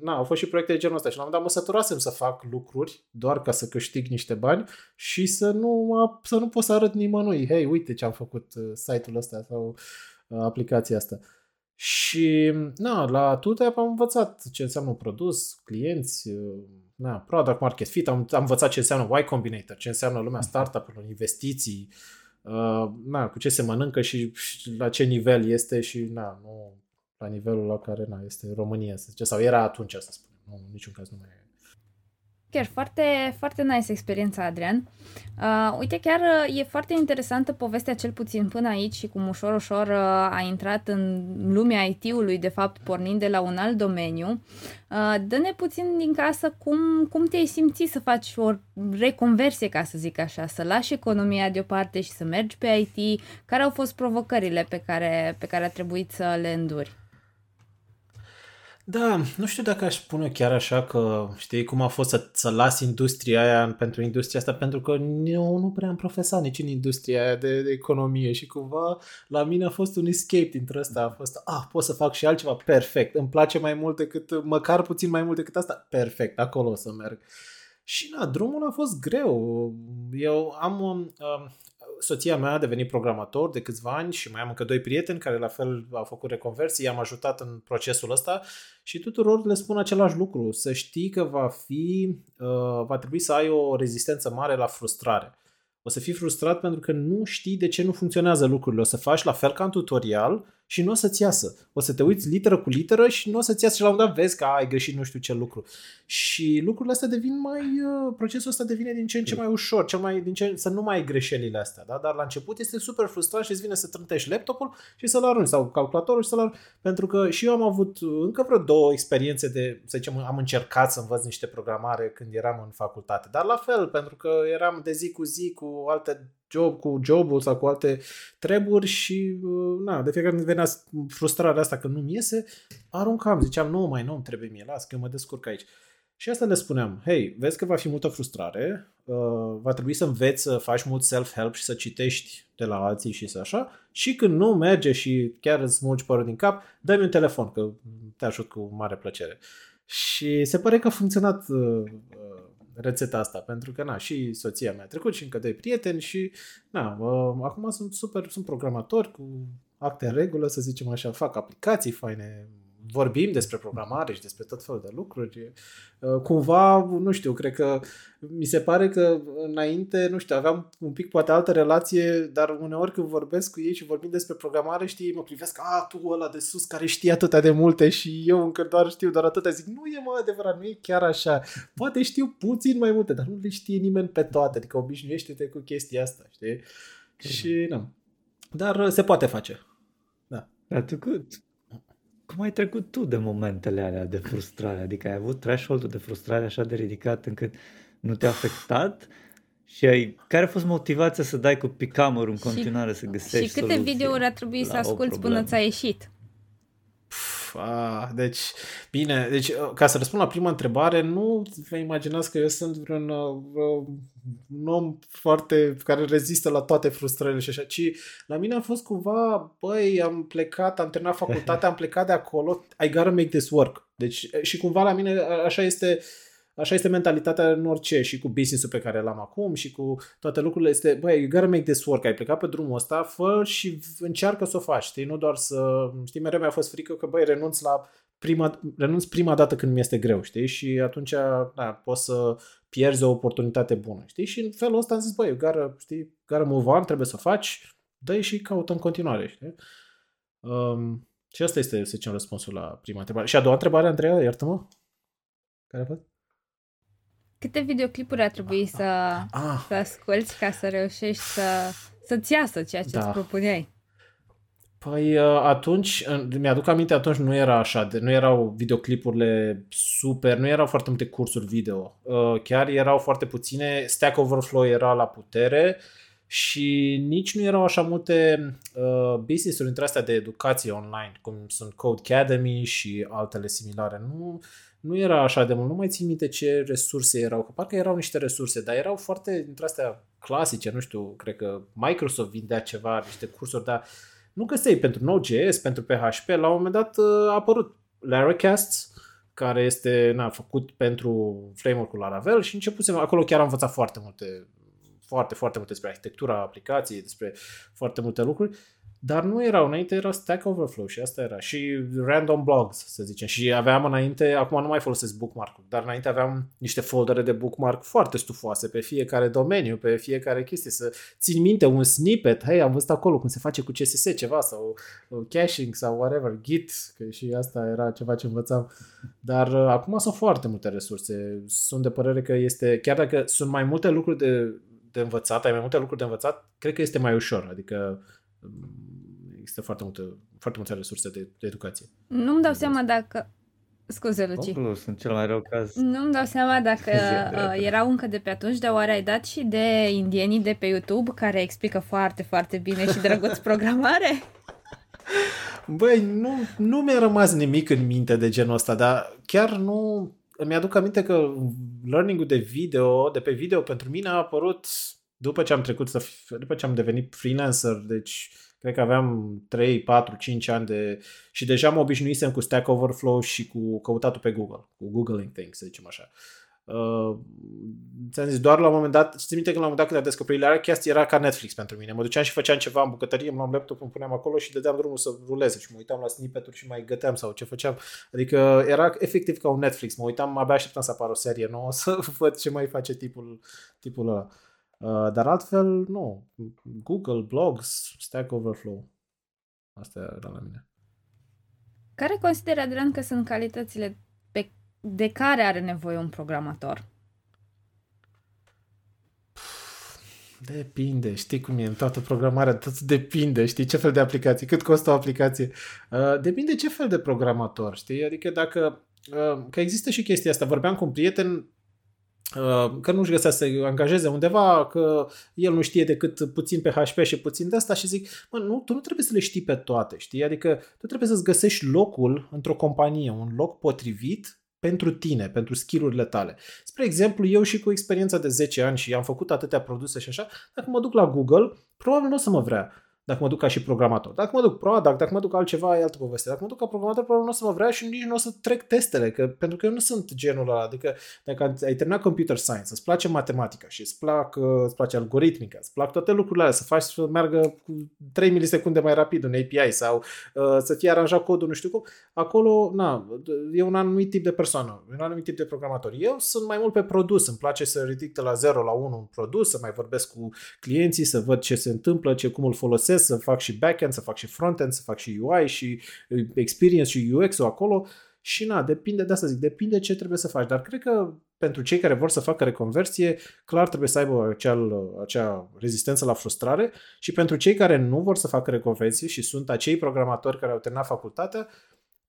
na, au fost și proiecte de genul ăsta și la un moment dat mă săturasem să fac lucruri doar ca să câștig niște bani și să nu, să nu pot să arăt nimănui, hei, uite ce am făcut site-ul ăsta sau aplicația asta. Și, na, la two tap am învățat ce înseamnă un produs, clienți, na, product market fit, am, am învățat ce înseamnă Y Combinator, ce înseamnă lumea startup-urilor, investiții, uh, na, cu ce se mănâncă și, și la ce nivel este și, na, nu... la nivelul la care na, este România, să zice, sau era atunci, să spun. Nu, în niciun caz nu mai e. Chiar foarte, foarte nice experiența, Adrian. Uh, uite, chiar e foarte interesantă povestea, cel puțin până aici, și cum ușor, ușor uh, a intrat în lumea I T-ului, de fapt, pornind de la un alt domeniu. Uh, dă-ne puțin din casă cum, cum te-ai simțit să faci o reconversie, ca să zic așa, să lași economia deoparte și să mergi pe I T. Care au fost provocările pe care, pe care a trebuit să le înduri? Da, nu știu dacă aș spune chiar așa că știi cum a fost să, să las industria aia pentru industria asta, pentru că eu nu prea am profesat nici în industria aia de, de economie și cumva la mine a fost un escape dintre ăsta, a fost, ah, pot să fac și altceva, perfect, îmi place mai mult decât, măcar puțin mai mult decât asta, perfect, acolo o să merg. Și na, drumul a fost greu, eu am... Um, soția mea a devenit programator de câțiva ani și mai am încă doi prieteni care la fel au făcut reconversii, i-am ajutat în procesul ăsta și tuturor le spun același lucru, să știi că va fi, uh, va trebui să ai o rezistență mare la frustrare. O să fii frustrat pentru că nu știi de ce nu funcționează lucrurile, o să faci la fel ca în tutorial și nu o să-ți iasă. O să te uiți literă cu literă și nu o să-ți iasă și la un moment dat vezi că ai greșit nu știu ce lucru. Și lucrurile astea devin mai, procesul ăsta devine din ce în ce mai ușor, cel mai, din ce, să nu mai ai greșelile astea. Da? Dar la început este super frustrat și îți vine să trântești laptopul și să-l arunci sau calculatorul și să-l arunci. Pentru că și eu am avut încă vreo două experiențe de, să zicem, am încercat să învăț niște programare când eram în facultate. Dar la fel, pentru că eram de zi cu zi cu alte job, cu jobul sau cu alte treburi și na, de fiecare când venea frustrarea asta că nu-mi iese, aruncam, ziceam, nu mai, nu-mi trebuie mie, las că eu mă descurc aici. Și asta le spuneam, hei, vezi că va fi multă frustrare, uh, va trebui să înveți să faci mult self-help și să citești de la alții și să așa, și când nu merge și chiar îți mulci părul din cap, dă-mi un telefon, că te ajut cu mare plăcere. Și se pare că a funcționat uh, rețeta asta, pentru că na, și soția mea a trecut și încă doi prieteni și na, uh, acum sunt super, sunt programatori cu acte în regulă, să zicem așa, fac aplicații faine, vorbim despre programare și despre tot felul de lucruri, cumva, nu știu, cred că mi se pare că înainte, nu știu, aveam un pic poate altă relație, dar uneori când vorbesc cu ei și vorbim despre programare, știi, mă privesc, a, tu ăla de sus care știe atâtea de multe și eu încă doar știu doar atâtea, zic, nu e mă adevărat, nu e chiar așa, poate știu puțin mai multe, dar nu le știe nimeni pe toate, adică obișnuiește-te cu chestia asta, știi? Că și, nu. Dar se poate face. Da. Dar tu cât? Cum ai trecut tu de momentele alea de frustrare? Adică ai avut threshold-ul de frustrare așa de ridicat încât nu te-a afectat? Și ai... care a fost motivația să dai cu picamărul în continuare și, să găsești soluții? Și câte videouri a trebuit să asculți până ți-a ieșit? Puf, a, deci, bine, deci, ca să răspund la prima întrebare, nu vă imaginați că eu sunt vreun un om foarte, care rezistă la toate frustrările și așa, ci la mine a fost cumva, băi, am plecat, am terminat facultatea, am plecat de acolo, I gotta make this work. Deci, și cumva la mine așa este... Așa este mentalitatea în orice, și cu business-ul pe care l-am acum și cu toate lucrurile. Este, băi, you gotta make this work, ai plecat pe drumul ăsta, fă și încearcă să o faci, știi? Nu doar să... Știi, mereu mi-a fost frică că, băi, renunț la prima, renunț prima dată când mi-este greu, știi? Și atunci, da, poți să pierzi o oportunitate bună, știi? Și în felul ăsta am zis, băi, you gotta, știi, gotta move on, trebuie să o faci, dă-i și caută în continuare, știi? Um, și asta este, să zicem, răspunsul la prima întrebare. Și a doua întrebare, Andreea, iartă-mă? Care a fost? Câte videoclipuri ar trebui să, ah. să asculți ca să reușești să, să-ți iasă ceea ce da. îți propuneai? Păi atunci, mi-aduc aminte, atunci nu era așa, de, nu erau videoclipurile super, nu erau foarte multe cursuri video, chiar erau foarte puține, Stack Overflow era la putere și nici nu erau așa multe business-uri între astea de educație online, cum sunt Codecademy și altele similare, nu... Nu era așa de mult, nu mai țin minte ce resurse erau, că parcă erau niște resurse, dar erau foarte dintre astea clasice, nu știu, cred că Microsoft vindea ceva, niște cursuri, dar nu găseai pentru Node.js, pentru P H P, la un moment dat a apărut Laracasts, care este na, făcut pentru framework-ul Laravel și începusem, acolo chiar am învățat foarte multe, foarte, foarte multe despre arhitectura aplicației, despre foarte multe lucruri. Dar nu erau, înainte era Stack Overflow și asta era. Și random blogs, să zicem. Și aveam înainte, acum nu mai folosesc bookmark-uri, dar înainte aveam niște foldere de bookmark foarte stufoase pe fiecare domeniu, pe fiecare chestie. Să țin minte un snippet, hei, am văzut acolo cum se face cu C S S ceva sau caching sau whatever, Git, că și asta era ceva ce învățam. Dar uh, acum sunt foarte multe resurse. Sunt de părere că este, chiar dacă sunt mai multe lucruri de, de învățat, ai mai multe lucruri de învățat, cred că este mai ușor. Adică există foarte multe, foarte multe resurse de, de educație. Nu-mi dau seama dacă... Scuze, Luci. Plus, în cel mai rău caz... Nu-mi dau seama dacă uh, erau încă de pe atunci, dar oare ai dat și de indienii de pe YouTube care explică foarte, foarte bine și drăguț programare? Băi, nu, nu mi-a rămas nimic în minte de genul ăsta, dar chiar nu... Îmi aduc aminte că learning-ul de video, de pe video, pentru mine a apărut după ce am trecut să... După ce am devenit freelancer, deci... Cred că aveam trei, patru, cinci ani de... Și deja mă obișnuisem cu Stack Overflow și cu căutatul pe Google, cu Googling things, să zicem așa. Uh, ți-am zis, doar la un moment dat, ți-mi minte că la un moment dat când am descoperit Laracast era ca Netflix pentru mine. Mă duceam și făceam ceva în bucătărie, îmi luam laptop, îmi puneam acolo și dădeam drumul să ruleze și mă uitam la snippet-uri și mai găteam sau ce făceam. Adică era efectiv ca un Netflix. Mă uitam, abia așteptam să apară o serie nouă, să văd ce mai face tipul, tipul ăla. Dar altfel, nu. Google, blogs, Stack Overflow. Asta era la mine. Care consideri, Adrian, că sunt calitățile pe de care are nevoie un programator? Depinde, știi cum e în toată programarea, tot depinde, știi ce fel de aplicație, cât costă o aplicație. Depinde ce fel de programator, știi? Adică dacă... Că există și chestia asta. Vorbeam cu un prieten... că nu-și găsea să se angajeze undeva, că el nu știe decât puțin pe P H P și puțin de asta și zic, mă, nu, tu nu trebuie să le știi pe toate, știi? Adică tu trebuie să-ți găsești locul într-o companie, un loc potrivit pentru tine, pentru skill-urile tale. Spre exemplu, eu și cu experiența de zece ani și am făcut atâtea produse și așa, dacă mă duc la Google, probabil nu o să mă vrea. dacă mă duc ca și programator. Dacă mă duc product, dacă mă duc altceva, e altă poveste. Dacă mă duc ca programator, probabil nu o să mă vrea și nici nu o să trec testele, că, pentru că eu nu sunt genul ăla. Adică dacă ai terminat computer science, îți place matematica și îți, plac, îți place algoritmica, îți plac toate lucrurile alea, să faci să meargă cu trei milisecunde mai rapid un A P I sau uh, să fie aranjat codul, nu știu cum. Acolo, na, e un anumit tip de persoană, un anumit tip de programator. Eu sunt mai mult pe produs, îmi place să ridic de la zero la unu un produs, să mai vorbesc cu clienții, să văd ce se întâmplă, ce cum îl folosesc, să fac și backend, să fac și frontend, să fac și U I și experience și U X-ul acolo și na, depinde de asta zic, depinde ce trebuie să faci, dar cred că pentru cei care vor să facă reconversie, clar trebuie să aibă acel, acea rezistență la frustrare și pentru cei care nu vor să facă reconversie și sunt acei programatori care au terminat facultatea,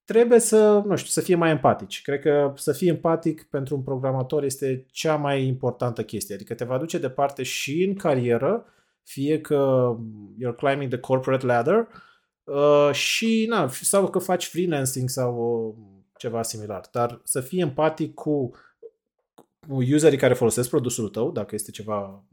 trebuie să, nu știu, să fie mai empatici. Cred că să fii empatic pentru un programator este cea mai importantă chestie, adică te va duce departe și în carieră, fie că you're climbing the corporate ladder uh, și, na, sau că faci freelancing sau uh, ceva similar. Dar să fii empatic cu, cu userii care folosesc produsul tău, dacă este ceva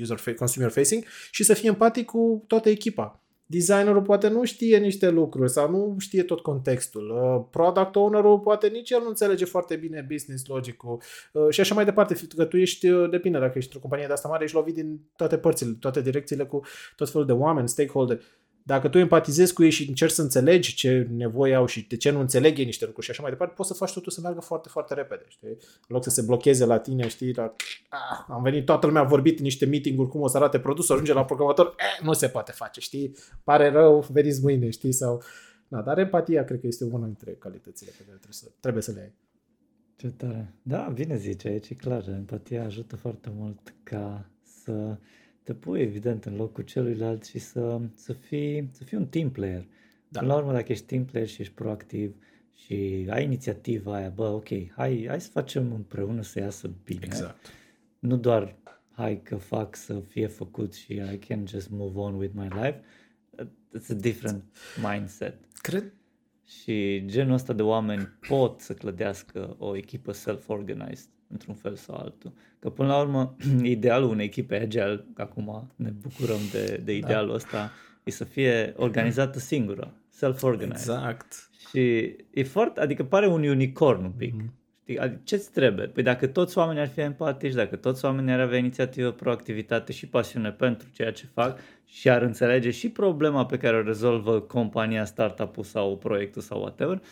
user, consumer facing, și să fii empatic cu toată echipa. Designerul poate nu știe niște lucruri sau nu știe tot contextul. Product ownerul poate nici el nu înțelege foarte bine business logic-ul și așa mai departe, că tu ești, depinde, dacă ești o companie de asta mare, ești lovit din toate părțile, toate direcțiile cu tot felul de oameni, stakeholder. Dacă tu empatizezi cu ei și încerci să înțelegi ce nevoie au și de ce nu înțeleg ei niște lucruri și așa mai departe, poți să faci totul să meargă foarte, foarte repede, știi? În loc să se blocheze la tine, știi? La... Ah, am venit, toată lumea a vorbit în niște meeting-uri, cum o să arate produsul, ajunge la programator, eh, nu se poate face, știi? Pare rău, veniți mâine, știi? Sau... Na, dar empatia cred că este una dintre calitățile pe care trebuie să, trebuie să le ai. Ce tare. Da, bine zice, aici e clar. Empatia ajută foarte mult ca să... te pui, evident, în locul celuilalt și să, să, fii, să fii un team player. Da. Până la urmă, dacă ești team player și ești proactiv și ai inițiativa aia, bă, ok, hai, hai să facem împreună să iasă bine. Exact. Nu doar, hai că fac să fie făcut și I can just move on with my life. It's a different mindset. Cred. Și genul ăsta de oameni pot să clădească o echipă self-organized într-un fel sau altul. Că până la urmă, idealul unei echipe agile, că acum ne bucurăm de, de idealul da. Ăsta, e să fie organizată singură, self-organized. Exact. Și e foarte, adică pare un unicorn un pic. Mm-hmm. Știi? Adică ce-ți trebuie? Păi dacă toți oamenii ar fi empatici, dacă toți oamenii ar avea inițiativă, proactivitate și pasiune pentru ceea ce fac și ar înțelege și problema pe care o rezolvă compania, startup-ul sau proiectul sau whatever,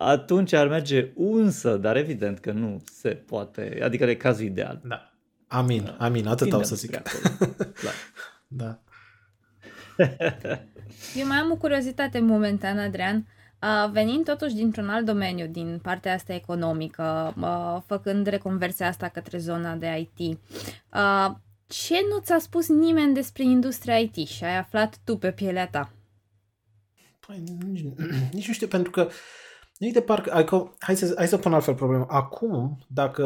atunci ar merge însă, dar evident că nu se poate, adică e cazul ideal. Da. Amin, amin, atât o să zic. Da. Eu mai am o curiozitate momentan, Adrian, venind totuși dintr-un alt domeniu, din partea asta economică, făcând reconversia asta către zona de I T. Ce nu ți-a spus nimeni despre industria I T și ai aflat tu pe pielea ta? Păi, nici, nici nu știu, pentru că nici de parcă, hai să, hai să pun altfel problemă. Acum, dacă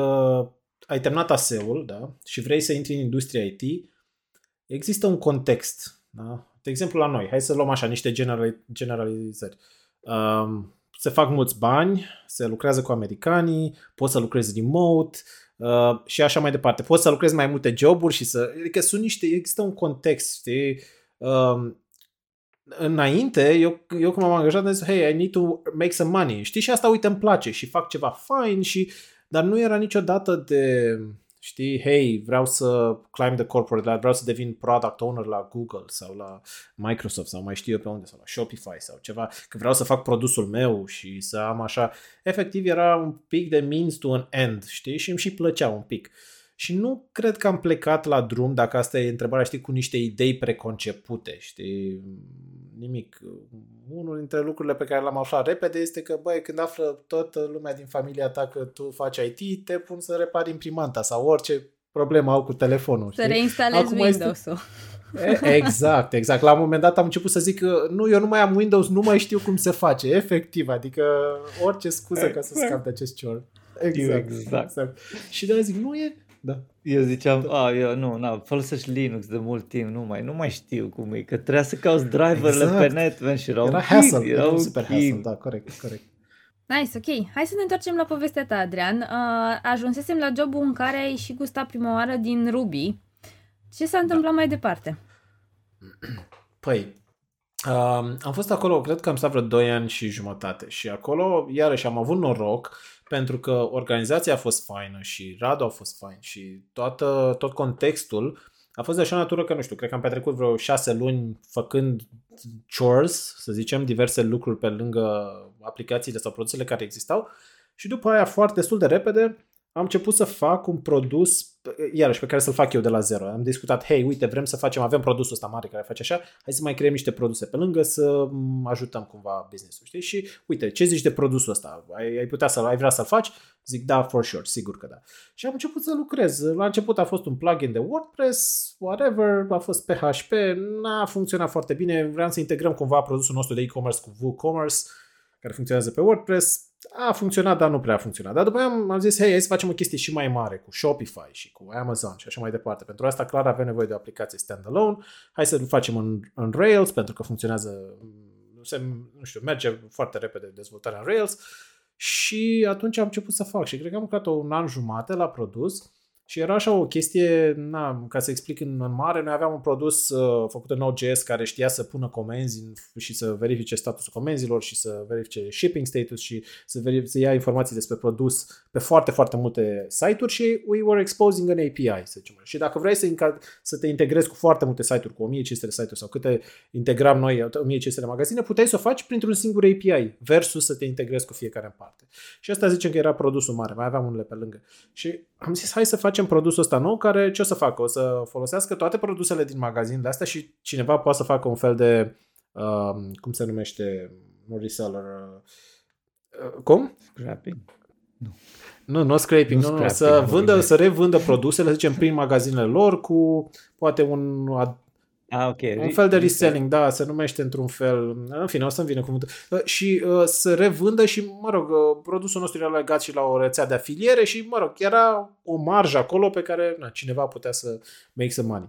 ai terminat A S E-ul, da, și vrei să intri în industria I T, există un context. Da? De exemplu, la noi, hai să luăm așa niște generalizări. Um, se fac mulți bani, se lucrează cu americanii, poți să lucrezi remote uh, și așa mai departe. Poți să lucrezi mai multe joburi și să... Adică sunt niște, există un context, știi? Um, Înainte, eu, eu când m-am angajat, am zis, hey, I need to make some money. Știi, și asta, uite, îmi place și fac ceva fain și... Dar nu era niciodată de, știi, hey, vreau să climb the corporate ladder, vreau să devin product owner la Google sau la Microsoft sau mai știu eu pe unde, sau la Shopify sau ceva, că vreau să fac produsul meu și să am așa... Efectiv, era un pic de means to an end, știi, și îmi și plăcea un pic. Și nu cred că am plecat la drum, dacă asta e întrebarea, știi, cu niște idei preconcepute, știi, nimic. Unul dintre lucrurile pe care l-am aflat repede este că, băi, când află toată lumea din familia ta că tu faci I T, te pun să repari imprimanta sau orice problemă au cu telefonul. Să știi? Reinstalezi acum Windows-ul. Este... Exact, exact. La un moment dat am început să zic că nu, eu nu mai am Windows, nu mai știu cum se face, efectiv, adică orice scuză ca să scap de acest cior. Exact, exact. exact. Și de-aia zic, nu e... Da. Eu ziceam, da. a, eu nu, na, folosești Linux de mult timp, nu mai, nu mai știu cum e, că trebuia să cauți driverele exact. Pe net, man, și erau era un hassle, era un super hassle, da, corect, corect. Nice, ok. Hai să ne întoarcem la povestea ta, Adrian. Uh, ajunsesem la jobul în care ai și gustat prima oară din Ruby. Ce s-a întâmplat da. Mai departe? Păi, um, am fost acolo, cred că am stat vreo doi ani și jumătate și acolo, iarăși, am avut noroc pentru că organizația a fost faină și Radu a fost fain și toată, tot contextul a fost de așa natură că, nu știu, cred că am petrecut vreo șase luni făcând chores, să zicem, diverse lucruri pe lângă aplicațiile sau produsele care existau și după aia, foarte destul de repede, am început să fac un produs, iarăși, pe care să-l fac eu de la zero. Am discutat, hei, uite, vrem să facem, avem produsul ăsta mare care face așa, hai să mai creăm niște produse pe lângă să ajutăm cumva business-ul, știi? Și uite, ce zici de produsul ăsta? Ai, ai putea să, ai vrea să-l faci? Zic, da, for sure, sigur că da. Și am început să lucrez. La început a fost un plugin de WordPress, whatever, a fost P H P, n-a funcționat foarte bine, vreau să integrăm cumva produsul nostru de e-commerce cu WooCommerce, care funcționează pe WordPress. A funcționat, dar nu prea a funcționat. Dar după aia am zis, hei, hai să facem o chestie și mai mare cu Shopify și cu Amazon și așa mai departe. Pentru asta clar avem nevoie de o aplicație standalone. Hai să-l facem în, în Rails pentru că funcționează, se, nu știu, merge foarte repede dezvoltarea în Rails. Și atunci am început să fac și cred că am lucrat un an jumate la produs și era așa o chestie, na, ca să explic în, în mare, noi aveam un produs uh, făcut în Node.js care știa să pună comenzi și să verifice statusul comenzilor și să verifice shipping status și să, verific, să ia informații despre produs pe foarte, foarte multe site-uri și we were exposing an A P I, să zicem. Și dacă vrei să, să te integrezi cu foarte multe site-uri, cu o mie cinci sute de site-uri sau câte integram noi, o mie cinci sute de magazine, puteai să o faci printr-un singur A P I versus să te integrezi cu fiecare în parte. Și asta zicem că era produsul mare, mai aveam unele pe lângă. Și am zis, hai să facem produsul ăsta nou, care ce o să facă? O să folosească toate produsele din magazin de astea și cineva poate să facă un fel de um, cum se numește? Nu reseller. Uh, cum? Scraping? Nu. Nu, nu scraping. Nu, nu, scraping nu, să, vândă, să revândă produsele, să zicem, prin magazinele lor cu poate un... Ah, okay. Un fel de reselling, da, se numește într-un fel, în fine, o să-mi vină cuvântul, și uh, să revândă și, mă rog, produsul nostru era legat și la o rețea de afiliere și, mă rog, era o marjă acolo pe care na, cineva putea să make some money,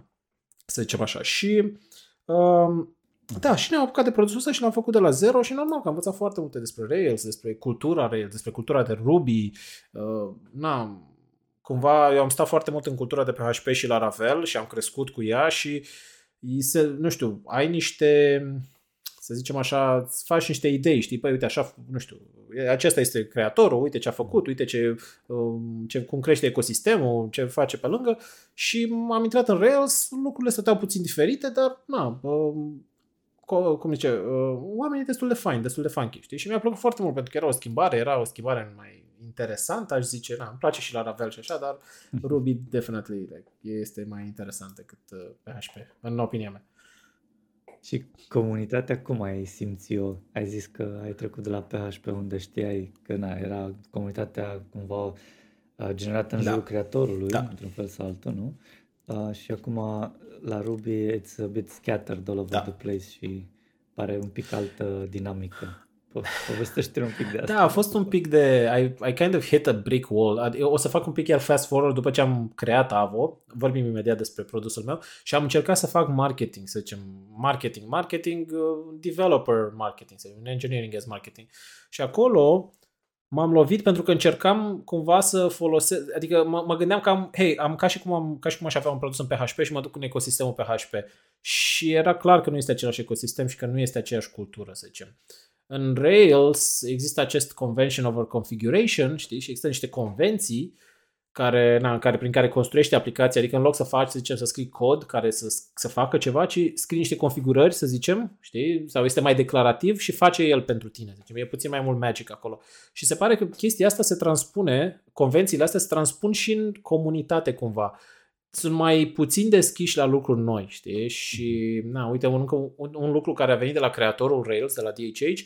să zicem așa. Și, uh, da, și ne-am apucat de produsul ăsta și l-am făcut de la zero și normal că am învățat foarte multe despre Rails, despre cultura Rails, despre cultura de Ruby, uh, na... Cumva, eu am stat foarte mult în cultura de P H P și Laravel și am crescut cu ea și se, nu știu, ai niște, să zicem așa, faci niște idei, știi, păi uite așa, nu știu, acesta este creatorul, uite ce a făcut, uite ce, ce, cum crește ecosistemul, ce face pe lângă și am intrat în Rails, lucrurile stăteau puțin diferite, dar, na, cum zice, oamenii destul de faini, destul de funky, știi, și mi-a plăcut foarte mult pentru că era o schimbare, era o schimbare mai interesant, aș zice, na, îmi place și Laravel și așa, dar Ruby definitely este mai interesant decât P H P, în opinia mea. Și comunitatea cum ai simțit eu? Ai zis că ai trecut de la P H P unde știai că na, era comunitatea cumva generată în da. jurul creatorului, da. într-un fel sau altul, nu? Uh, și acum la Ruby it's a bit scattered all over da. the place și pare un pic altă dinamică. Povestește un pic de asta. Da, a fost un pic de... I, I kind of hit a brick wall. Eu o să fac un pic iar fast forward după ce am creat A V O. Vorbim imediat despre produsul meu. Și am încercat să fac marketing, să zicem. Marketing, marketing, developer marketing, să zicem, engineering as marketing. Și acolo m-am lovit pentru că încercam cumva să folosesc... Adică mă, mă gândeam că am... Hei, am ca și cum am ca și cum aș avea un produs în P H P și mă duc în ecosistemul P H P. Și era clar că nu este același ecosistem și că nu este aceeași cultură, să zicem. În Rails există acest convention over configuration, știi, și există niște convenții care, na, care, prin care construiești aplicația, adică în loc să faci, să zicem, să scrii cod care să, să facă ceva, ci scrii niște configurări, să zicem, știi, sau este mai declarativ și face el pentru tine. Deci e puțin mai mult magic acolo. Și se pare că chestia asta se transpune, convențiile astea se transpun și în comunitate cumva. Sunt mai puțin deschiși la lucruri noi, știi? Și, na, uite, un, un, un lucru care a venit de la creatorul Rails, de la D H H,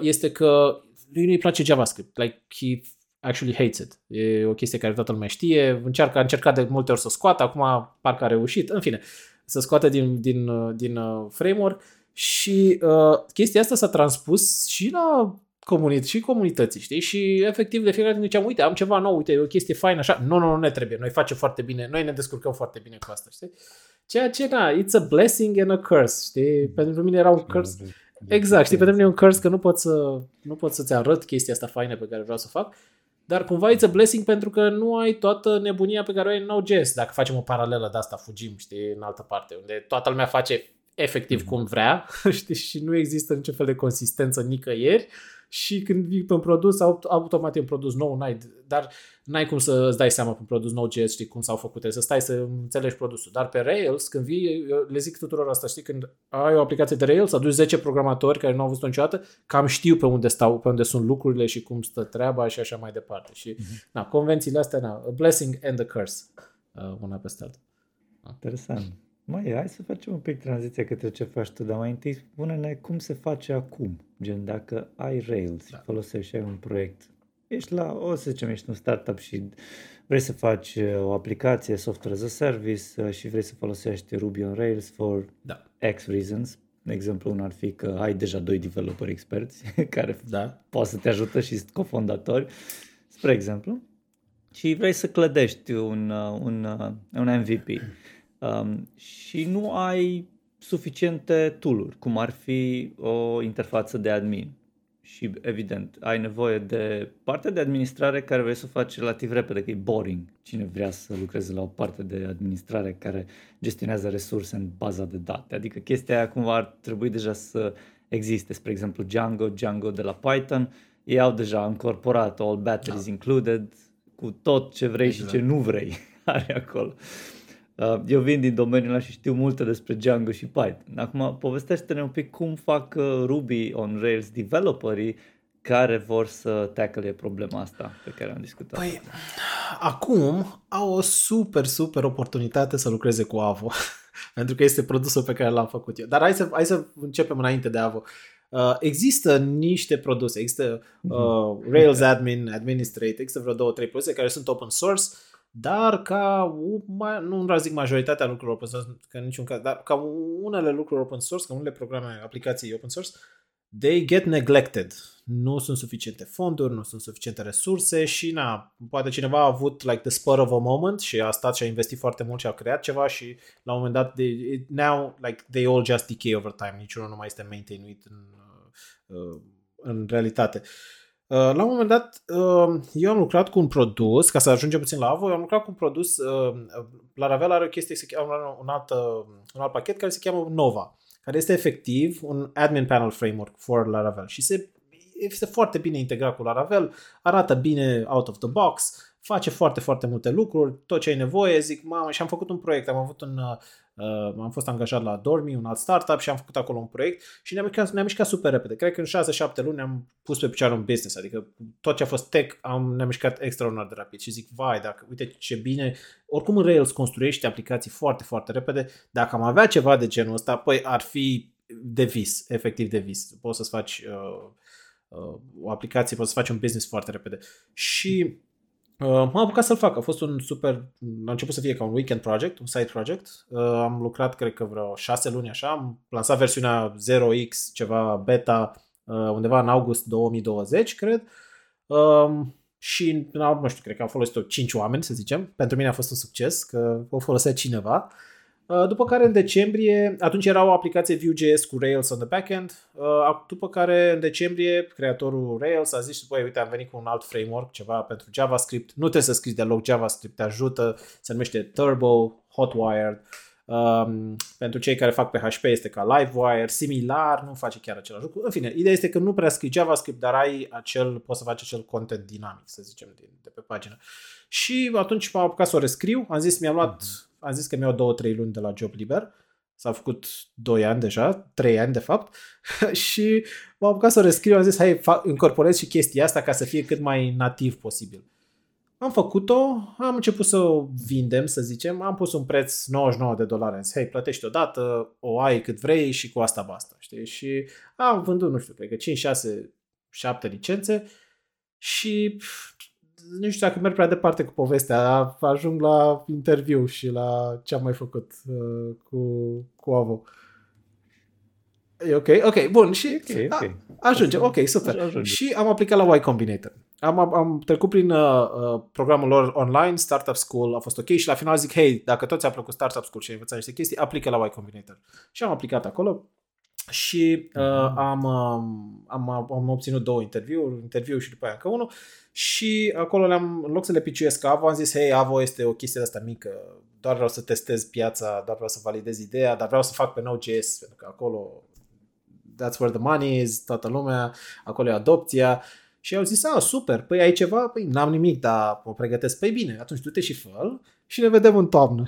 este că lui nu-i place JavaScript. Like, he actually hates it. E o chestie care toată lumea știe. Încearcă, a încercat de multe ori să o scoată, acum parcă a reușit, în fine, să scoată din, din, din framework. Și uh, chestia asta s-a transpus și la... Comunit- și comunității, știi? Și efectiv de fiecare dată ziceam, uite, am ceva nou, uite, e o chestie faină, așa, nu, nu, nu ne trebuie, noi facem foarte bine, noi ne descurcăm foarte bine cu asta, știi? Ceea ce, na, it's a blessing and a curse, știi? Pentru mine era un curse, exact, știi, pentru mine e un curse că nu pot, să, nu pot să-ți arăt chestia asta faină pe care vreau să o fac, dar cumva it's a blessing pentru că nu ai toată nebunia pe care o ai în Node.js, dacă facem o paralelă de asta, fugim, știi, în altă parte, unde toată lumea face efectiv cum vrea, știi, și nu există niciun fel de consistență nicăieri și când vii pe un produs, automat e un produs nou, n-ai, dar n-ai cum să îți dai seama pe un produs nou J S, știi cum s-au făcut, să stai să înțelegi produsul. Dar pe Rails, când vii, le zic tuturor asta, știi, când ai o aplicație de Rails, aduci zece programatori care nu au văzut-o niciodată, cam știu pe unde stau, pe unde sunt lucrurile și cum stă treaba și așa mai departe. Și, uh-huh. na, convențiile astea, na, a blessing and a curse, una peste alta. Interesant. Mai, hai să facem un pic tranziția către ce faci tu, dar mai întâi spune-ne cum se face acum, gen dacă ai Rails, da. Folosești și ai un proiect, ești la, o să zicem, ești un startup și vrei să faci o aplicație, software as a service și vrei să folosești Ruby on Rails for da. X reasons. De exemplu, unul ar fi că ai deja doi developeri experți care da. Poate să te ajută și sunt cofondatori, spre exemplu, și vrei să clădești un, un, un M V P. Um, și nu ai suficiente tool-uri, cum ar fi o interfață de admin. Și evident, ai nevoie de partea de administrare care vrei să o faci relativ repede, că e boring. Cine vrea să lucreze la o parte de administrare care gestionează resurse în baza de date. Adică chestia aia cumva ar trebui deja să existe. Spre exemplu, Django, Django de la Python, ei au deja încorporat all batteries da. Included cu tot ce vrei exact. Și ce nu vrei are acolo. Eu vin din domeniul ăla și știu multe despre Django și Python. Acum, povestește-ne un pic cum fac Ruby on Rails developerii care vor să tackle problema asta pe care am discutat. Păi, acum au o super, super oportunitate să lucreze cu A V O, pentru că este produsul pe care l-am făcut eu. Dar hai să, hai să începem înainte de A V O. Uh, există niște produse, există uh, Rails Admin, Administrate, există vreo două, trei produse care sunt open source, dar ca, nu vreau să zic majoritatea lucrurilor open source, că în niciun caz, dar ca unele lucruri open source, ca unele programe, aplicații open source, they get neglected. Nu sunt suficiente fonduri, nu sunt suficiente resurse și na, poate cineva a avut like the spur of a moment și a stat și a investit foarte mult și a creat ceva și la un moment dat, they, now like they all just decay over time, niciunul nu mai este maintained în, în realitate. La un moment dat, eu am lucrat cu un produs, ca să ajungem puțin la A V O, eu am lucrat cu un produs, Laravel are o chestie, un alt, un alt pachet care se cheamă Nova, care este efectiv un admin panel framework for Laravel și se, este foarte bine integrat cu Laravel, arată bine out of the box, face foarte, foarte multe lucruri, tot ce ai nevoie, zic, mamă, și am făcut un proiect, am avut un... Uh, am fost angajat la Dormi, un alt startup și am făcut acolo un proiect și ne-am mișcat, ne-am mișcat super repede. Cred că în șase șapte luni ne-am pus pe picioare un business, adică tot ce a fost tech am, ne-am mișcat extraordinar de rapid și zic, vai, dacă, uite ce bine, oricum în Rails construiește aplicații foarte, foarte repede, dacă am avea ceva de genul ăsta, păi ar fi de vis, efectiv de vis. Poți să-ți faci uh, uh, o aplicație, poți să faci un business foarte repede și... Uh, m-am apucat să-l fac, a fost un super, a început să fie ca un weekend project, un side project, uh, am lucrat cred că vreo șase luni așa, am lansat versiunea zero x, ceva beta, uh, undeva în august două mii douăzeci, cred, uh, și nu știu, cred că am folosit-o cinci oameni, să zicem, pentru mine a fost un succes, că o folosea cineva. După care în decembrie, atunci era o aplicație Vue.js cu Rails on the backend, după care în decembrie creatorul Rails a zis, băi, uite, am venit cu un alt framework, ceva pentru JavaScript, nu trebuie să scrii deloc JavaScript, te ajută, se numește Turbo, Hotwired, um, pentru cei care fac P H P este ca Livewire, similar, nu face chiar același lucru, în fine, ideea este că nu prea scrii JavaScript, dar ai acel, poți să faci acel content dinamic, să zicem, de pe pagină. Și atunci m-am apucat să o rescriu, am zis, mi-am luat... Mm-hmm. Am zis că mi-au două, trei luni de la job liber. S-a făcut doi ani deja, trei ani de fapt. Și m-am apucat să o rescriu. Am zis, hai, incorporez și chestia asta ca să fie cât mai nativ posibil. Am făcut-o, am început să o vindem, să zicem. Am pus un preț nouăzeci și nouă de dolari. Am zis, hai, plătești odată, o ai cât vrei și cu asta basta. Știi? Și am vândut, nu știu, cred că cinci, șase, șapte licențe. Și... nu știu dacă merg prea departe cu povestea, ajung la interviu și la ce am mai făcut uh, cu, cu A V O. E ok? Ok, bun. Și okay, okay. A, ajungem, ok, super. Ajunge. Și am aplicat la Y Combinator. Am, am trecut prin uh, programul lor online, Startup School, a fost ok și la final zic, hei, dacă tot ți-a plăcut Startup School și ai învățat niște chestii, aplică la Y Combinator. Și am aplicat acolo. și uh, am, am, am obținut două interviuri, un interviu și după aia încă unul și acolo le-am, în loc să le piciuiesc A V O, am zis, hei, A V O este o chestie asta mică, doar vreau să testez piața, doar vreau să validez ideea, dar vreau să fac pe Node.js, pentru că acolo that's where the money is, toată lumea, acolo e adopția. Și au zis, a, super, păi ai ceva? Păi n-am nimic, dar o pregătesc. Păi bine, atunci du-te și fă-l și ne vedem în toamnă.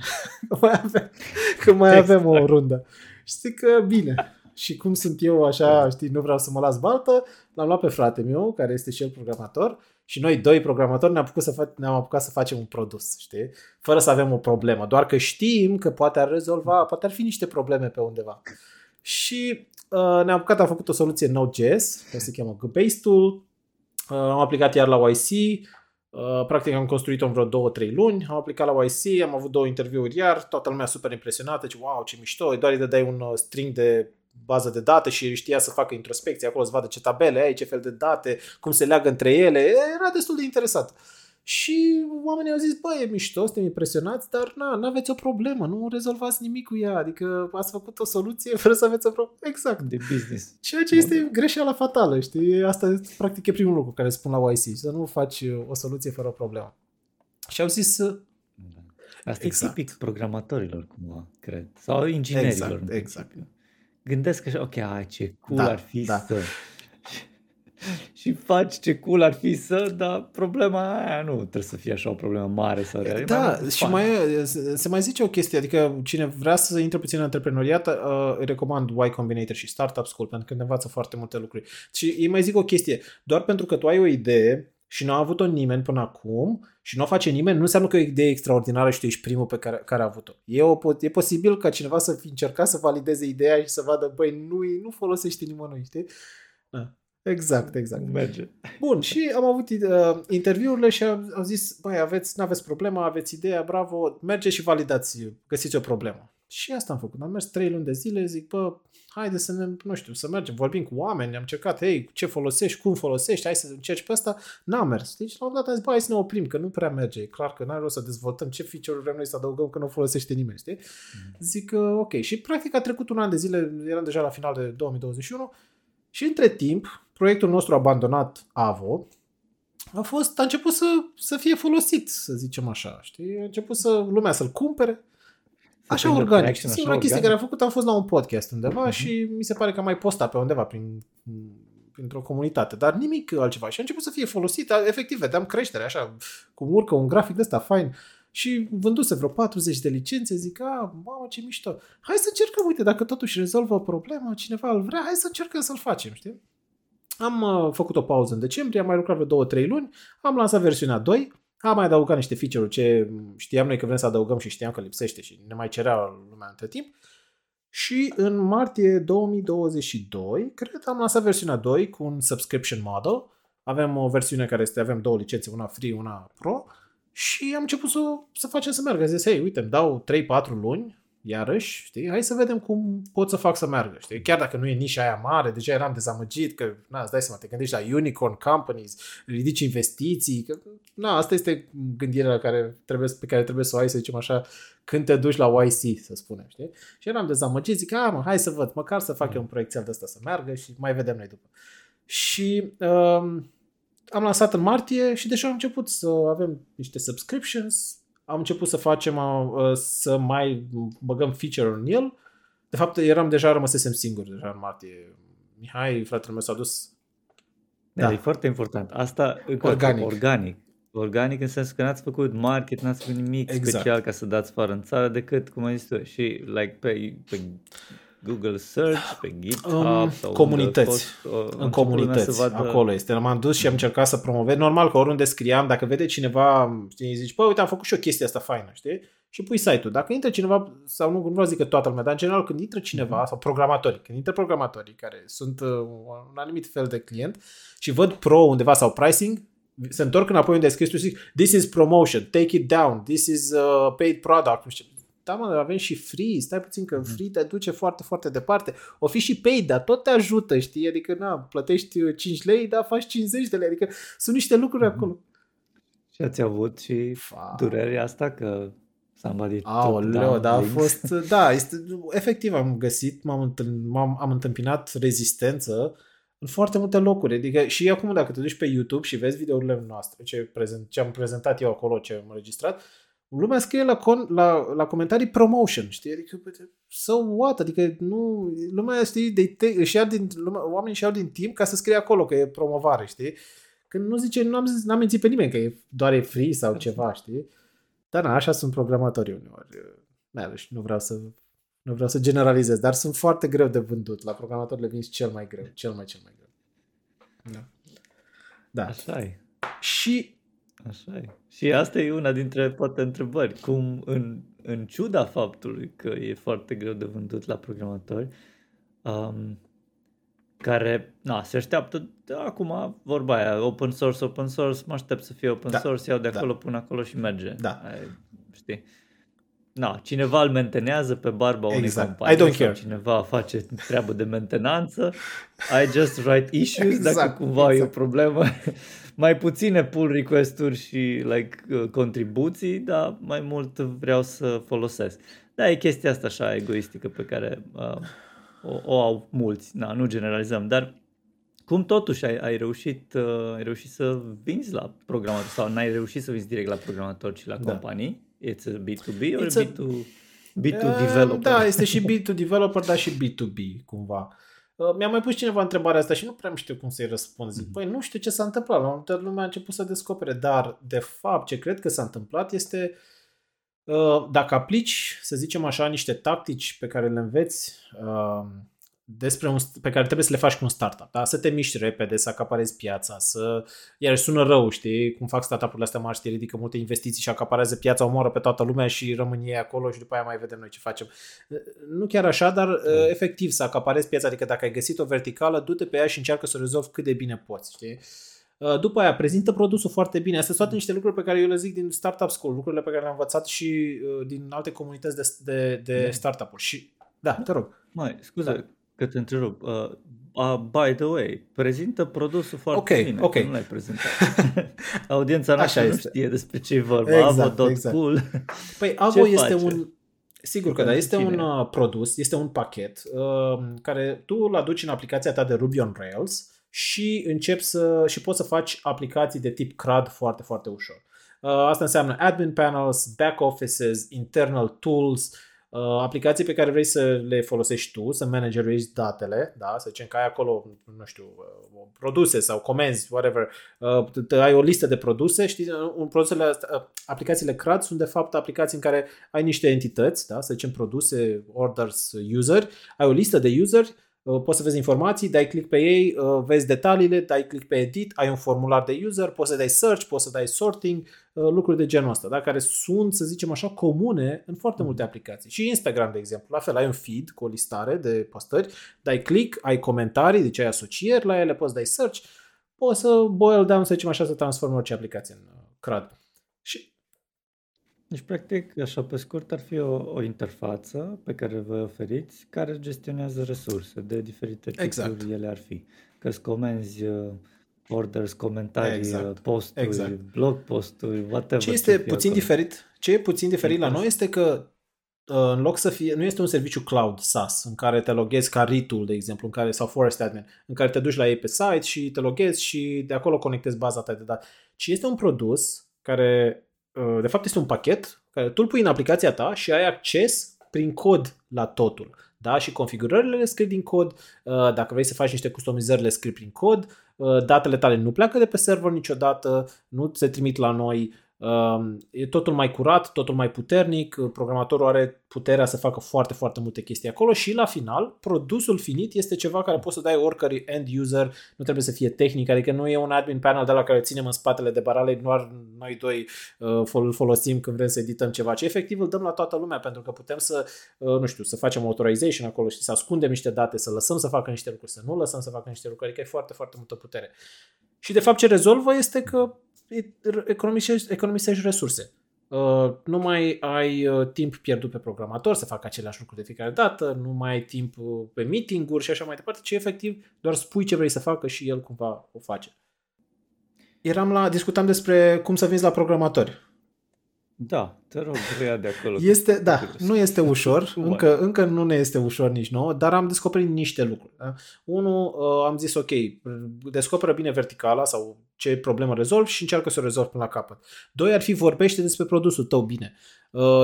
mai avem, că mai exact. avem o rundă. Și zic că bine. Și cum sunt eu așa, știi, nu vreau să mă las baltă, l-am luat pe fratele meu, care este și el programator, și noi doi programatori ne-am apucat să, fac, ne-am apucat să facem un produs, știi? Fără să avem o problemă, doar că știm că poate ar rezolva, poate ar fi niște probleme pe undeva. Și uh, ne-am apucat, am făcut o soluție Node.js, care se cheamă Base Tool. Am aplicat iar la Y C, practic am construit-o în vreo două, trei luni, am aplicat la Y C, am avut două interviuri iar, toată lumea super impresionată, zice, wow, ce mișto, doar îi dădeai un string de bază de date și știa să facă introspecție, acolo să vadă ce tabele ai, ce fel de date, cum se leagă între ele, era destul de interesat. Și oamenii au zis, băi, e mișto, suntem impresionați, dar na, n-aveți o problemă, nu rezolvați nimic cu ea, adică ați făcut o soluție fără să aveți o problemă. Exact, de business. Ceea ce este greșeala fatală, știi? Asta practic e primul lucru care spun la Y C, să nu faci o soluție fără o problemă. Și au zis... Asta exact. E tipic programatorilor, cumva, cred, sau inginerilor. Exact, exact. Gândesc că, ok, a, ce cool da, ar fi da. să... Și faci ce cool ar fi să, dar problema aia nu trebuie să fie așa o problemă mare. Sau da, mai și mai, se mai zice o chestie, adică cine vrea să intre puțin în antreprenoriat, uh, recomand Y Combinator și Startup School, pentru că ne învață foarte multe lucruri. Și ei mai zic o chestie, doar pentru că tu ai o idee și nu a avut-o nimeni până acum și nu o face nimeni, nu înseamnă că e o idee extraordinară și tu ești primul pe care, care a avut-o. E, o, e posibil ca cineva să fi încercat să valideze ideea și să vadă, băi, nu, nu folosești nimănui, știi? Da. Exact, exact. Merge. Bun, și am avut uh, interviurile și am, am zis, băi, aveți, n-aveți problema, aveți ideea, bravo, merge și validați, găsiți o problemă. Și asta am făcut. Am mers trei luni de zile, zic, bă, haide să ne, nu știu, să mergem, vorbim cu oameni, am cercat, hei, ce folosești, cum folosești, hai să încerci pe asta. N-am mers. Deci, la un dat am zis, bă, hai să ne oprim, că nu prea merge, e clar că n-are rost să dezvoltăm ce feature-uri vrem noi să adăugăm, că nu folosește nimeni, știi? Mm. Zic, uh, ok. Și practic a trecut un an de zile, eram deja la final de două mii douăzeci și unu, și între timp, proiectul nostru abandonat A V O a, fost, a început să, să fie folosit, să zicem așa, știi? A început să, lumea să-l cumpere. Așa S-a organic. Singura chestie care am făcut, am fost la un podcast undeva uh-huh. și mi se pare că am mai postat pe undeva prin, printr-o comunitate, dar nimic altceva. Și a început să fie folosit, efectiv, vedeam creștere, așa, cum urcă un grafic de ăsta fain. Și vânduse vreo patruzeci de licențe, zic, a, mamă, ce mișto. Hai să încercăm, uite, dacă totuși rezolvă o problemă, cineva îl vrea, hai să încercăm să-l facem, știi? Am uh, făcut o pauză în decembrie, am mai lucrat vreo două, trei luni, am lansat versiunea doi, am mai adăugat niște feature-uri ce știam noi că vrem să adăugăm și știam că lipsește și ne mai cerea lumea între timp. Și în martie două mii douăzeci și doi, cred, am lansat versiunea doi cu un subscription model. Avem o versiune care este, avem două licențe, una free, una pro. Și am început să, să facem să meargă. Zis, hei, uite, îmi dau trei patru luni, iarăși, știi, hai să vedem cum pot să fac să meargă, știi, chiar dacă nu e nișa aia mare, deja eram dezamăgit, că, na, îți dai seama, te gândești la unicorn companies, ridici investiții, că, na, asta este gândirea care trebuie, pe care trebuie să o ai, să zicem așa, când te duci la Y C, să spunem, știi, și eram dezamăgit, zic, a, mă, hai să văd, măcar să fac eu un proiectel de ăsta să meargă și mai vedem noi după. Și... Um, am lansat în martie și deja am început să avem niște subscriptions, am început să facem, să mai băgăm feature în el. De fapt, eram deja rămăsesem singur deja în martie. Mihai, fratele meu, s-a dus. Da, da. E foarte important. Asta organic. Organic. Organic în sensul că n-ați făcut market, n-ați făcut nimic exact. Special ca să dați afară în țară decât, cum ai zis tu, și like, pe... pe... Google Search, pe GitHub um, sau comunități. Fost, în comunități, vadă... acolo este. M-am dus și am încercat să promovez. Normal că oriunde scriam, dacă vede cineva, știi, zici, păi uite, am făcut și o chestie asta faină, știi? Și pui site-ul. Dacă intră cineva, sau nu, nu vreau să zic că toată lumea, dar în general când intră cineva, sau programatorii, când intră programatorii care sunt uh, un anumit fel de client și văd pro undeva sau pricing, se întorc înapoi unde ai scris și zic, this is promotion, take it down, this is uh, paid product, nu știu. Da, mă, avem și free, stai puțin că free te duce foarte, foarte departe. O fi și paid, dar tot te ajută, știi? Adică, na, plătești cinci lei, dar faci cincizeci de lei. Adică sunt niște lucruri mm-hmm. acolo. Și ați avut și Fa. durerea asta că Somebody Aoleo, dar a fost, da, este, efectiv am găsit, m-am întâln, m-am, am întâmpinat rezistență în foarte multe locuri. Adică și acum dacă te duci pe YouTube și vezi videourile noastre, ce, prezent, ce am prezentat eu acolo, ce am înregistrat, lumea scrie la, con, la, la comentarii promotion, știi? Adică, so what? Adică nu, lumea, știi, de te, își ia din, lumea, oamenii își iau din timp ca să scrie acolo că e promovare, știi? Când nu zice, nu am zis, n-am mințit pe nimeni că e, doar e free sau ceva, știi? Dar na, așa sunt programatorii uneori. Na, și nu vreau să nu vreau să generalizez, dar sunt foarte greu de vândut. La programator le vin cel mai greu, cel mai cel mai greu. Da. Da. Așa e. Și așa e. Și asta e una dintre poate întrebări, cum în în ciuda faptului că e foarte greu de vândut la programatori, um, care, na, se așteaptă, da, acum vorba aia, open source, open source, mă aștept să fie open da, source, iau de acolo, da. pun acolo și merge. Da. Ai, știi? Na, cineva îl mentenează pe barba unei exact. companii. I don't care. Cineva face treabă de mentenanță. I just write issues exact, dacă cumva exact. e o problemă. Mai puține pull request-uri și like, contribuții, dar mai mult vreau să folosesc. Da, e chestia asta așa egoistică pe care... Uh, O, o au mulți, na, nu generalizăm, dar cum totuși ai, ai, reușit, uh, ai reușit să vinzi la programator sau n-ai reușit să vinzi direct la programator ci la da. companii? It's a B to B or a... B to, B to developer? Uh, da, este și B to developer, dar și B to B cumva. Uh, mi-a mai pus cineva întrebarea asta și nu prea știu cum să-i răspund. Zic, mm-hmm. Păi nu știu ce s-a întâmplat, la un moment dat lumea a început să descopere, dar de fapt ce cred că s-a întâmplat este... Dacă aplici, să zicem așa, niște tactici pe care le înveți uh, despre un, pe care trebuie să le faci cu un startup, da? Să te miști repede, să acaparezi piața, să... Iar sună rău, știi? Cum fac startup-urile astea mari, știi? Ridică multe investiții și acaparează piața, omoară pe toată lumea și rămân ei acolo și după aia mai vedem noi ce facem. Nu chiar așa, dar uh, efectiv să acaparezi piața, adică dacă ai găsit o verticală, du-te pe ea și încearcă să o rezolvi cât de bine poți, știi? După aia, prezintă produsul foarte bine. Astea sunt toate niște lucruri pe care eu le zic din Startup School, lucrurile pe care le-am învățat și uh, din alte comunități de, de, de mm. startup-uri. Și, da, te rog. Mai, scuze da. că te întrerup. Uh, uh, by the way, prezintă produsul foarte okay, bine. Ok, ok. Nu l-ai prezentat. Audiența noastră nu știe despre ce e vorba. Exact, A V O punct cool. Exact. Păi A V O este face? un... Sigur că da, este cine? un uh, produs, este un pachet uh, care tu îl aduci în aplicația ta de Ruby on Rails și începi să și poți să faci aplicații de tip C R U D foarte, foarte ușor. Asta înseamnă admin panels, back offices, internal tools, aplicații pe care vrei să le folosești tu, să managerezi datele, da, să zicem că ai acolo, nu știu, produse sau comenzi, whatever, ai o listă de produse, știi, un produsele, aplicațiile C R U D sunt de fapt aplicații în care ai niște entități, da, să zicem produse, orders, user, ai o listă de useri. Poți să vezi informații, dai click pe ei, vezi detaliile, dai click pe edit, ai un formular de user, poți să dai search, poți să dai sorting, lucruri de genul ăsta, da? Care sunt, să zicem așa, comune în foarte multe aplicații. Și Instagram, de exemplu, la fel, ai un feed cu o listare de postări, dai click, ai comentarii, deci ai asocieri la ele, poți să dai search, poți să boil down, să zicem așa, să transformi orice aplicație în C R U D. Și deci, practic, așa pe scurt, ar fi o, o interfață pe care vă oferiți, care gestionează resurse de diferite tipuri, exact. Ele ar fi. Că-ți comenzi orders, comentarii, exact. posturi, exact. blog posturi, whatever. Ce este puțin acolo. diferit, ce e puțin diferit la noi este că în loc să fie, nu este un serviciu cloud SaaS în care te loghezi ca Retool, de exemplu, în care, sau Forest Admin, în care te duci la ei pe site și te loghezi și de acolo conectezi baza ta de date. Ci este un produs care... De fapt este un pachet care tu îl pui în aplicația ta și ai acces prin cod la totul. Da? Și configurările le scrii din cod, dacă vrei să faci niște customizări le scrii prin cod, datele tale nu pleacă de pe server niciodată, nu se trimit la noi, e totul mai curat, totul mai puternic, programatorul are puterea să facă foarte, foarte multe chestii acolo și la final produsul finit este ceva care poți să dai oricărui end user, nu trebuie să fie tehnic, adică nu e un admin panel de la care ținem în spatele de barale, doar noi doi îl folosim când vrem să edităm ceva, ci efectiv îl dăm la toată lumea pentru că putem să, nu știu, să facem authorization acolo și să ascundem niște date, să lăsăm să facă niște lucruri, să nu lăsăm să facă niște lucruri, adică e foarte, foarte multă putere. Și de fapt ce rezolvă este că economisești, economisești resurse. Uh, nu mai ai uh, timp pierdut pe programator să facă aceleași lucruri de fiecare dată, nu mai ai timp uh, pe meeting-uri și așa mai departe, ci efectiv doar spui ce vrei să facă și el cumva o face. Eram la, discutam despre cum să vinzi la programatori. Da, te rog, reia de acolo. Este, da, nu este ușor, încă, încă nu ne este ușor nici nouă, dar am descoperit niște lucruri. Da? Unu, am zis, ok, descoperă bine verticala sau ce problemă rezolvi și încearcă să o rezolvi până la capăt. Doi, ar fi vorbește despre produsul tău bine.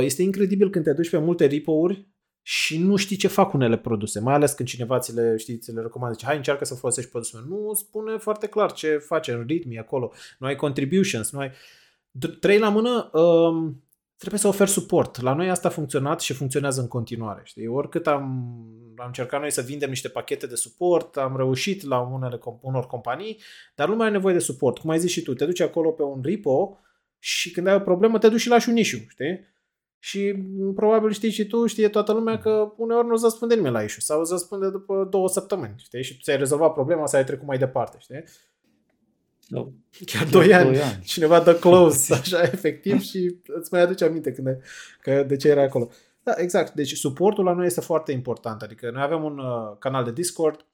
Este incredibil când te duci pe multe repo-uri și nu știi ce fac unele produse, mai ales când cineva ți le, știi, ți le recomandă, zice, hai, încearcă să folosești produsul. Nu spune foarte clar ce face în ritmi acolo, nu ai contributions, nu ai... Trei la mână, trebuie să oferi suport. La noi asta a funcționat și funcționează în continuare. Știi? Oricât am, am încercat noi să vindem niște pachete de suport, am reușit la unele, unor companii, dar nu mai ai nevoie de suport. Cum ai zis și tu, te duci acolo pe un repo și când ai o problemă te duci și lași un issue, știi? Și probabil știi și tu, știe toată lumea că uneori nu îți răspunde nimeni la issue sau îți răspunde după două săptămâni, știi? Și tu ți-ai rezolvat problema sau ai trecut mai departe, știi? No. Chiar, Chiar doi ani. ani. Cineva dă close, așa, efectiv, și îți mai aduce aminte când e, că de ce era acolo. Da, exact. Deci suportul la noi este foarte important. Adică noi avem un uh, canal de Discord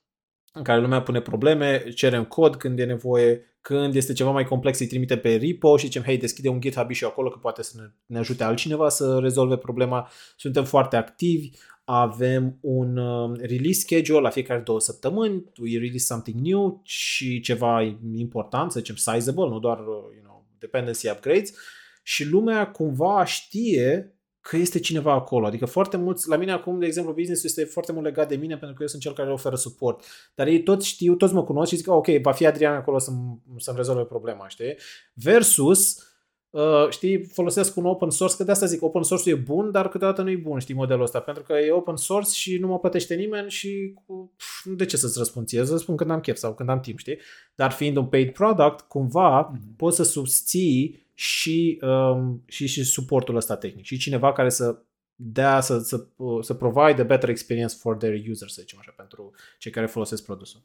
în care lumea pune probleme, cerem cod când e nevoie, când este ceva mai complex îi trimite pe repo și zicem, hei, deschide un GitHub și acolo că poate să ne, ne ajute altcineva să rezolve problema. Suntem foarte activi. Avem un release schedule la fiecare două săptămâni, we release something new și ceva important, să zicem sizable, nu doar you know, dependency upgrades și lumea cumva știe că este cineva acolo. Adică foarte mulți, la mine acum, de exemplu, business-ul este foarte mult legat de mine pentru că eu sunt cel care oferă suport. Dar ei toți știu, toți mă cunosc și zic, ok, va fi Adrian acolo să-mi, să-mi rezolve problema, știi? Versus... Uh, știi, folosesc un open source, că de asta zic, open source-ul e bun, dar câteodată nu e bun, știi, modelul ăsta, pentru că e open source și nu mă plătește nimeni și pf, de ce să-ți răspund ție? Să-ți răspund când am chef sau când am timp, știi? Dar fiind un paid product, cumva mm-hmm. poți să susții și, um, și, și suportul ăsta tehnic și cineva care să dea, să, să, să provide a better experience for their users, să zicem așa, pentru cei care folosesc produsul.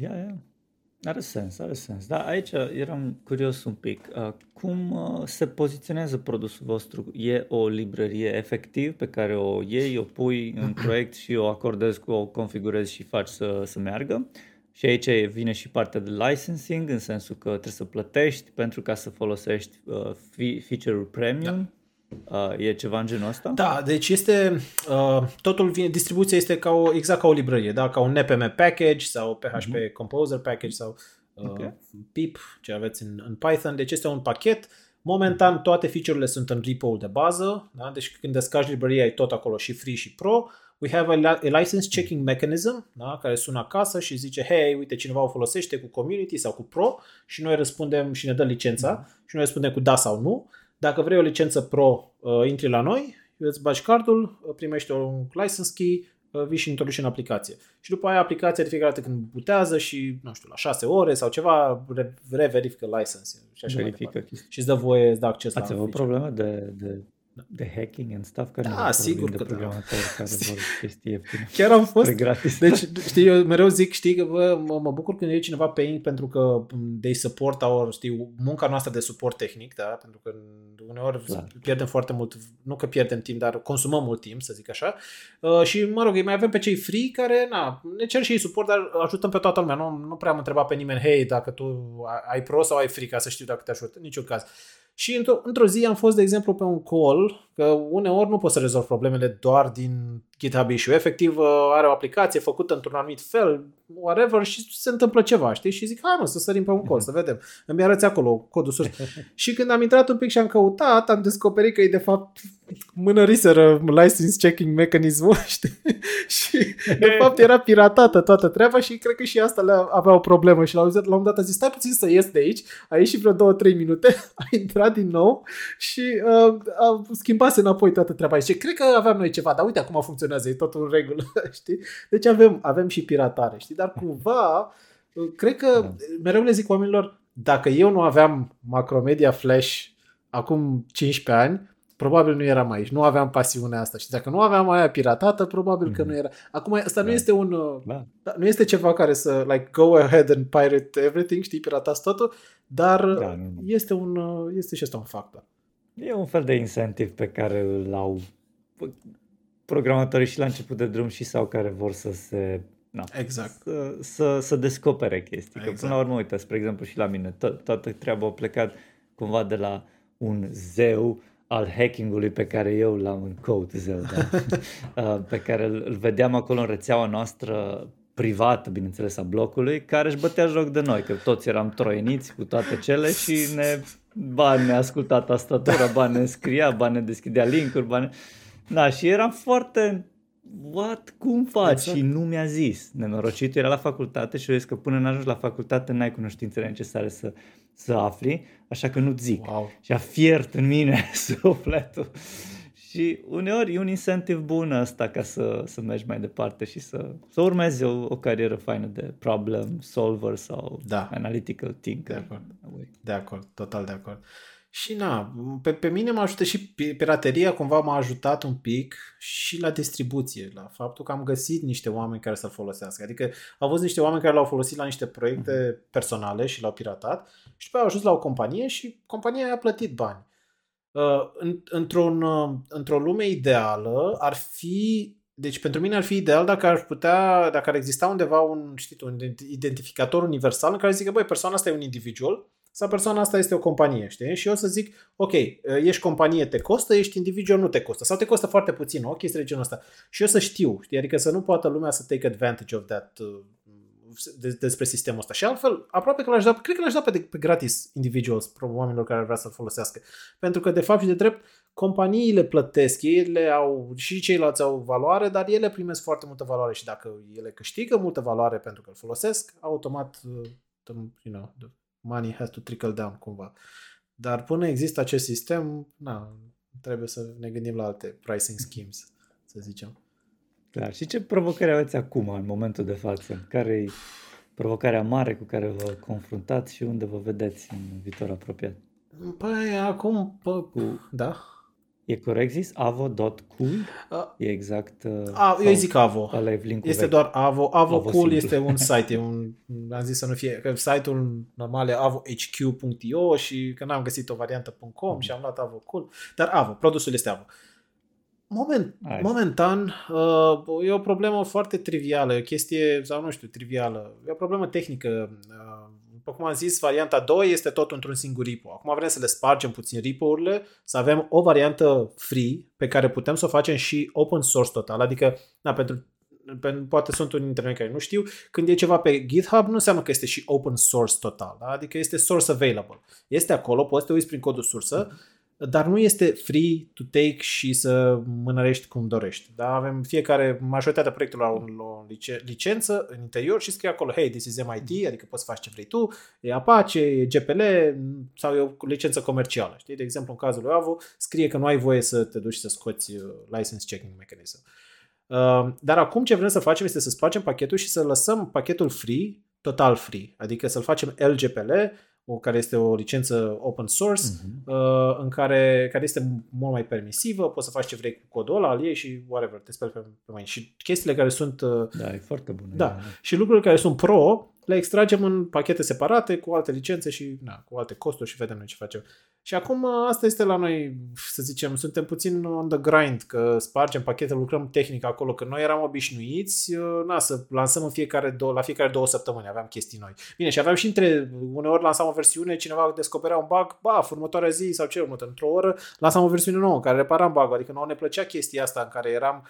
Yeah, yeah. Are sens, are sens. Da, aici eram curios un pic. Cum se poziționează produsul vostru? E o librărie efectiv pe care o iei, o pui în proiect și o acordezi, o configurezi și faci să, să meargă? Și aici vine și partea de licensing, în sensul că trebuie să plătești pentru ca să folosești feature-ul premium. Da. Uh, e ceva în genul ăsta? Da, deci este uh, totul vine, distribuția este ca o, exact ca o librărie, da? Ca un N P M package sau P H P uh-huh. Composer package sau uh, okay. pip, ce aveți în, în Python. Deci este un pachet. Momentan toate feature-urile sunt în repo-ul de bază, da? Deci când descarci librăria ai tot acolo și free și pro. We have a, a license checking mechanism, da? Care sună acasă și zice, hei, uite, cineva o folosește cu community sau cu pro și noi răspundem și ne dă licența uh-huh. și noi răspundem cu da sau nu. Dacă vrei o licență pro, uh, intri la noi, îți bagi cardul, primești un license key, uh, vii și introduci în aplicație. Și după aia aplicația de fiecare dată când butează și, nu știu, la șase ore sau ceva, reverifică license și așa mai departe. Și îți dă voie, îți dă acces. Ați la avut probleme de, de, de hacking and stuff? Care da, sigur că da. Care chiar am fost. Deci, știi, eu mereu zic, știi, că bă, mă, mă bucur când e cineva paying pentru că they support our, știi, munca noastră de suport tehnic, da? Pentru că uneori clar. Pierdem foarte mult, nu că pierdem timp, dar consumăm mult timp, să zic așa. Uh, și, mă rog, mai avem pe cei free care, na, ne cer și ei suport, dar ajutăm pe toată lumea. Nu, nu prea am întrebat pe nimeni, hei, dacă tu ai pro sau ai free, ca să știu dacă te ajut. În niciun caz. Și într-o, într-o zi am fost, de exemplu, pe un call, că uneori nu poți să rezolvi problemele doar din GitHub issue. Efectiv, are o aplicație făcută într-un anumit fel, whatever, și se întâmplă ceva, știi? Și zic, hai mă, să sărim pe un call, să vedem. Îmi arăți acolo codul sus. Și când am intrat un pic și am căutat, am descoperit că e de fapt mânăriseră license checking mecanismul, știi? Și de fapt era piratată toată treaba și cred că și asta le-a, avea o problemă. Și la un moment dat a zis, stai puțin să ies de aici, a ieșit vreo două trei minute, a intrat din nou și uh, a schimbase înapoi toată treaba. Și cred că aveam noi ceva, dar uite acum funcționează. E totul în regulă, știi? Deci avem, avem și piratare, știi? Dar cumva, cred că mereu le zic oamenilor, dacă eu nu aveam Macromedia Flash acum cincisprezece ani, probabil nu eram aici, nu aveam pasiunea asta și dacă nu aveam aia piratată, probabil mm-hmm. că nu era. Acum, asta da. Nu este un da. Da, nu este ceva care să, like, go ahead and pirate everything, știi? Piratați totul, dar da, este un, este și asta un factor. E un fel de incentiv pe care îl au programatorii și la început de drum și sau care vor să se na, exact. să, să, să descopere chestii. Exact. Că până la urmă, uite, spre exemplu și la mine, to- toată treaba a plecat cumva de la un zeu al hacking-ului pe care eu l-am în code zău, da? Pe care îl vedeam acolo în rețeaua noastră privată, bineînțeles, a blocului, care își bătea joc de noi, că toți eram troieniți cu toate cele și ne... Ba ne asculta tastatura, ba ne scria, ba ne deschidea link-uri, ba ne... Da, și eram foarte... What? Cum faci? Exact. Și nu mi-a zis. Nenorocitul era la facultate și eu zic că până n-ajungi la facultate n-ai cunoștințele necesare să, să afli, așa că nu-ți zic. Wow. Și a fiert în mine sufletul. Și uneori e un incentiv bun ăsta ca să, să mergi mai departe și să, să urmezi o, o carieră faină de problem solver sau da. Analytical thinker. De acord. de acord, total de acord. Și na, pe, pe mine m-a ajutat și pirateria, cumva m-a ajutat un pic și la distribuție, la faptul că am găsit niște oameni care să-l folosească. Adică au fost niște oameni care l-au folosit la niște proiecte personale și l-au piratat și după aia au ajuns la o companie și compania i-a plătit bani. Uh, într-un, uh, într-o lume ideală ar fi, deci pentru mine ar fi ideal dacă ar putea, dacă ar exista undeva un, știi tu, un identificator universal în care zic că, băi, persoana asta e un individual sau persoana asta este o companie, știi? Și eu să zic, ok, ești companie, te costă, ești individual, nu te costă. Sau te costă foarte puțin, o chestie de genul ăsta. Și eu să știu, știi? Adică să nu poată lumea să take advantage of that uh, despre sistemul ăsta. Și altfel, aproape că l-aș da, cred că l-aș da pe, pe gratis individuals, oamenilor care vrea să-l folosească. Pentru că, de fapt și de drept, companiile plătesc, ele au, și ceilalți au valoare, dar ele primesc foarte multă valoare și dacă ele câștigă multă valoare pentru că îl folosesc, automat, you know, money has to trickle down, cumva. Dar până există acest sistem, na, trebuie să ne gândim la alte pricing schemes, să zicem. Clar. Și ce provocări aveți acum, în momentul de față? Care e provocarea mare cu care vă confruntați și unde vă vedeți în viitor apropiat? Păi, acum... Pă, cu, da. E corect zis? a v o punct cool? A, e exact... A, eu zic A V O. Este vechi. Doar A V O. A V O, A V O Cool este un site. E un, am zis să nu fie... Că site-ul normal e a v o h q punct i o și că n-am găsit o variantă .com mm. și am luat A V O Cool. Dar A V O, produsul este A V O. Moment, momentan e o problemă foarte trivială, o chestie, sau nu știu, trivială, e o problemă tehnică. După cum am zis, varianta doi este tot într-un singur repo. Acum vrem să le spargem puțin repo-urile, să avem o variantă free pe care putem să o facem și open source total. Adică, na, pentru, pentru, poate sunt unii dintre noi care nu știu, când e ceva pe GitHub nu înseamnă că este și open source total, da? Adică este source available. Este acolo, poți să te uiți prin codul sursă, mm-hmm. dar nu este free to take și să mânărești cum dorești. Da? Avem fiecare, majoritatea proiectelor au o licență în interior și scrie acolo, hey, this is M I T, adică poți să faci ce vrei tu, e Apache, e G P L sau e o licență comercială. Știi? De exemplu, în cazul lui A V O, scrie că nu ai voie să te duci să scoți license checking mechanism. Dar acum ce vrem să facem este să spargem pachetul și să lăsăm pachetul free, total free, adică să-l facem L G P L, o care este o licență open source, uh-huh. uh, în care, care este mult mai permisivă, poți să faci ce vrei cu codul ăla al ei și whatever, te speli pe, pe mai. Și chestiile care sunt... Uh, da, e foarte bună. Da, e. Și lucrurile care sunt pro, le extragem în pachete separate, cu alte licențe și na, cu alte costuri și vedem noi ce facem. Și acum asta este la noi, să zicem, suntem puțin on the grind, că spargem pachete, lucrăm tehnic acolo, că noi eram obișnuiți na, să lansăm în fiecare două, la fiecare două săptămâni, aveam chestii noi. Bine, și aveam și între, uneori lansam o versiune, cineva descoperea un bug, ba, următoarea zi sau ce următoare, într-o oră, lansam o versiune nouă, în care reparam bug-ul, adică nouă ne plăcea chestia asta în care eram...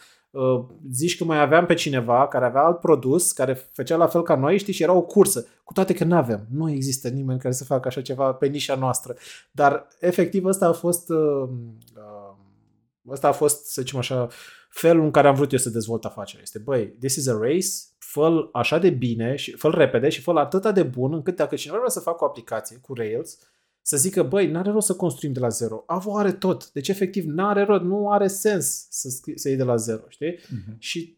zici că mai aveam pe cineva care avea alt produs, care făcea la fel ca noi, știi, și era o cursă, cu toate că n-avem, nu există nimeni care să facă așa ceva pe nișa noastră, dar efectiv ăsta a fost ăsta a fost, să zicem așa, felul în care am vrut eu să dezvolt afacerea. Este, băi, this is a race, fă-l așa de bine, și fă-l repede și fă-l atâta de bun încât dacă cineva vrea să facă o aplicație cu Rails, să zică, băi, n-are rost să construim de la zero. A V O are tot. Deci, efectiv, n-are rost, nu are sens să, scri- să iei de la zero, știi? Mm-hmm. Și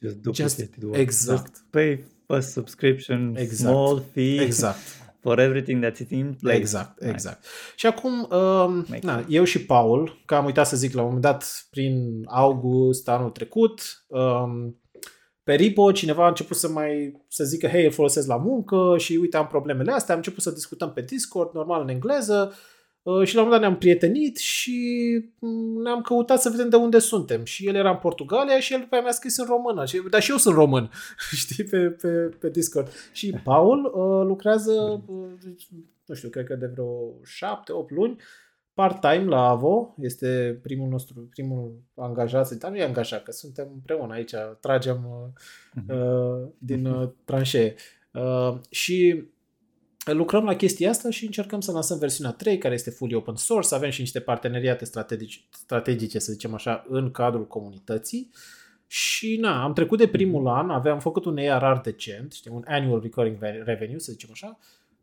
just just, exact. Just pay a subscription, exact. Small fee exact. For everything that's in place. Exact, exact. Nice. Și acum, um, na, eu și Paul, că am uitat să zic la un moment dat, prin august anul trecut, um, pe repo, cineva a început să mai să zică, hei, îl folosesc la muncă și uite, am problemele astea, am început să discutăm pe Discord, normal, în engleză și la un moment dat ne-am prietenit și ne-am căutat să vedem de unde suntem. Și el era în Portugalia și el după aia mi-a scris în română. Și, dar și eu sunt român, știi, pe, pe, pe Discord. Și Paul uh, lucrează, uh, nu știu, cred că de vreo șapte, opt luni part-time la A V O, este primul nostru, primul angajat, dar nu e angajat, că suntem împreună aici, tragem uh, din tranșee. Uh, și lucrăm la chestia asta și încercăm să lansăm versiunea trei, care este fully open source, avem și niște parteneriate strategice, strategice să zicem așa, în cadrul comunității. Și na, am trecut de primul an, aveam făcut un A R R decent, știi, un annual recurring revenue, să zicem așa,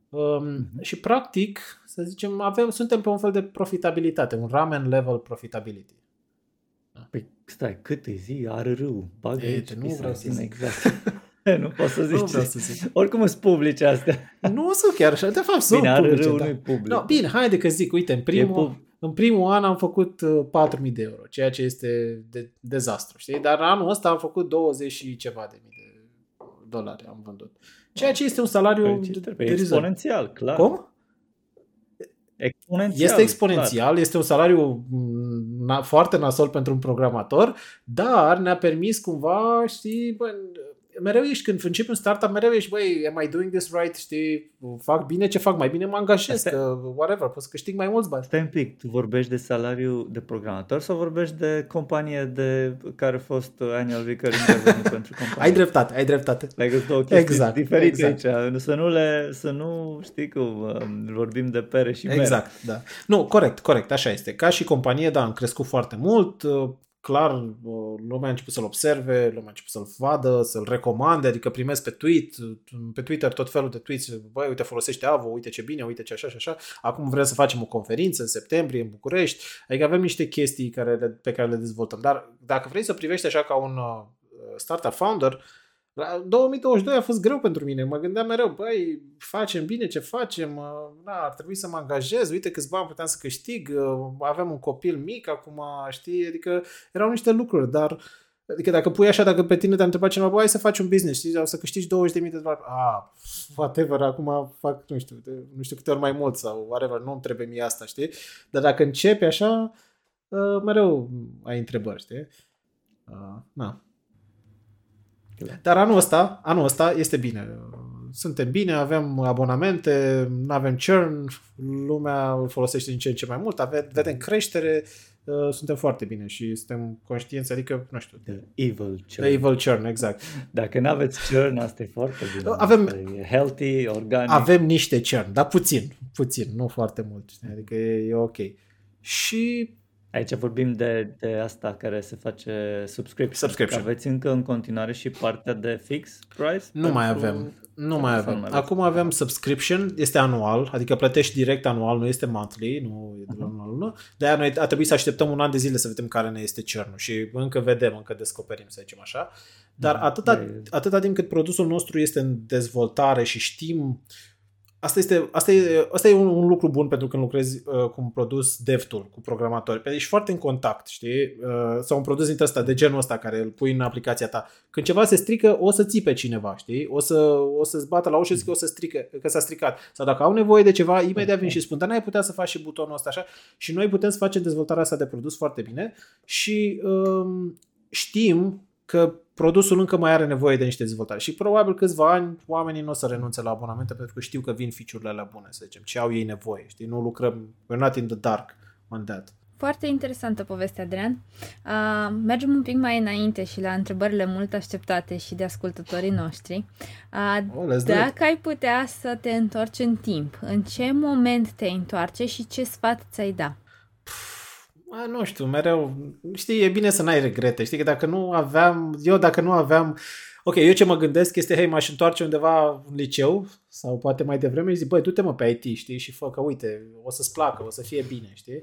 Um, uh-huh. și practic, să zicem, avem, suntem pe un fel de profitabilitate, un ramen level profitability. Păi stai, câte zi are râu? Bagă aici, nu vreau să zic. Exact. Nu poți să zici. Să zic. Oricum îți publice astea. Nu sunt chiar așa, de fapt sunt bine, publice. Bine, are public. No, bine, haide că zic, uite, în primul, în primul an am făcut patru mii de euro, ceea ce este de, dezastru, știi? Dar anul ăsta am făcut douăzeci și ceva de mii de dolari, am vândut. Ceea ce este un salariu exponențial, clar. Cum? Exponențial, este exponențial, clar. Este un salariu na- foarte nasol pentru un programator, dar ne-a permis cumva, știi, bă, mereu ești, când începi un startup, mereu ești, băi, am I doing this right, știi, fac bine ce fac, mai bine mă angajez, Asta... că whatever, poți să câștig mai mulți bani. Stai un pic, tu vorbești de salariu de programator sau vorbești de companie de care a fost annual recurring revenue pentru companie? Ai dreptate, ai dreptate. Like, două chestii exact, diferite exact. Aici, să nu, le, să nu știi cum vorbim de pere și mere. Exact, da. Nu, corect, corect, așa este. Ca și companie, da, am crescut foarte mult. Clar, lumea a început să-l observe, lumea a început să-l vadă, să-l recomande, adică primesc pe, tweet, pe Twitter tot felul de tweets, băi, uite, folosește A V O, uite ce bine, uite ce așa și așa, acum vrem să facem o conferință în septembrie în București, adică avem niște chestii care, pe care le dezvoltăm, dar dacă vrei să privești așa ca un startup founder, la două mii douăzeci și doi a fost greu pentru mine, mă gândeam mereu, băi, facem bine ce facem, na, ar trebui să mă angajez, uite câți bani puteam să câștig, aveam un copil mic acum, știi, adică erau niște lucruri, dar adică dacă pui așa, dacă pe tine te-a întrebat cineva, băi, hai să faci un business, știi, sau să câștigi douăzeci de mii de dolari, a, whatever, acum fac, nu știu, de, nu știu câte ori mai mult sau whatever, nu-mi trebuie mie asta, știi, dar dacă începi așa, mereu ai întrebări, știi, na. Dar anul ăsta, anul ăsta este bine. Suntem bine, avem abonamente, nu avem churn, lumea îl folosește din ce în ce mai mult, avem, vedem creștere, suntem foarte bine și suntem conștienți, adică, nu știu, the evil churn. The evil churn, exact. Dacă nu aveți churn, asta e foarte bine. Avem healthy, organic. Avem niște churn, dar puțin, puțin, nu foarte mult, adică e, e ok. Și aici vorbim de, de asta care se face subscription. subscription. Aveți încă în continuare și partea de fixed price? Nu mai avem. Nu mai avem. Mai Acum avem. avem subscription, este anual, adică plătești direct anual, nu este monthly, nu e de la lună la lună. De-aia noi a trebuit să așteptăm un an de zile să vedem care ne este churn-ul și încă vedem, încă descoperim, să zicem așa. Dar da, atâta, e... atâta timp cât produsul nostru este în dezvoltare și știm... Asta este, asta e, asta e un, un lucru bun pentru când lucrezi uh, cu un produs dev tool, cu programatori. Ești foarte în contact, știi? Uh, sau un produs dintre ăsta, de genul ăsta care îl pui în aplicația ta. Când ceva se strică, o să ții pe cineva, știi? O, să, o să-ți bată la ușă și zic că, o să strică, că s-a stricat. Sau dacă au nevoie de ceva, imediat vin și spun, dar n-ai putea să faci și butonul ăsta așa. Și noi putem să facem dezvoltarea asta de produs foarte bine și um, știm că produsul încă mai are nevoie de niște dezvoltare și probabil câțiva ani oamenii nu o să renunțe la abonamente pentru că știu că vin feature-urile alea bune, să zicem, ce au ei nevoie, știi, nu lucrăm, we're not in the dark on that. Foarte interesantă povestea, Adrian. Uh, mergem un pic mai înainte și la întrebările mult așteptate și de ascultătorii noștri. Uh, oh, dacă ai putea să te întorci în timp, în ce moment te întoarce și ce sfat ți-ai da? A, nu știu, mereu, știi, e bine să n-ai regrete, știi, că dacă nu aveam, eu dacă nu aveam, ok, eu ce mă gândesc este, hei, m-aș întoarce undeva în liceu sau poate mai devreme și zic, băi, du-te mă pe I T, știi, și fă că, uite, o să-ți placă, o să fie bine, știi,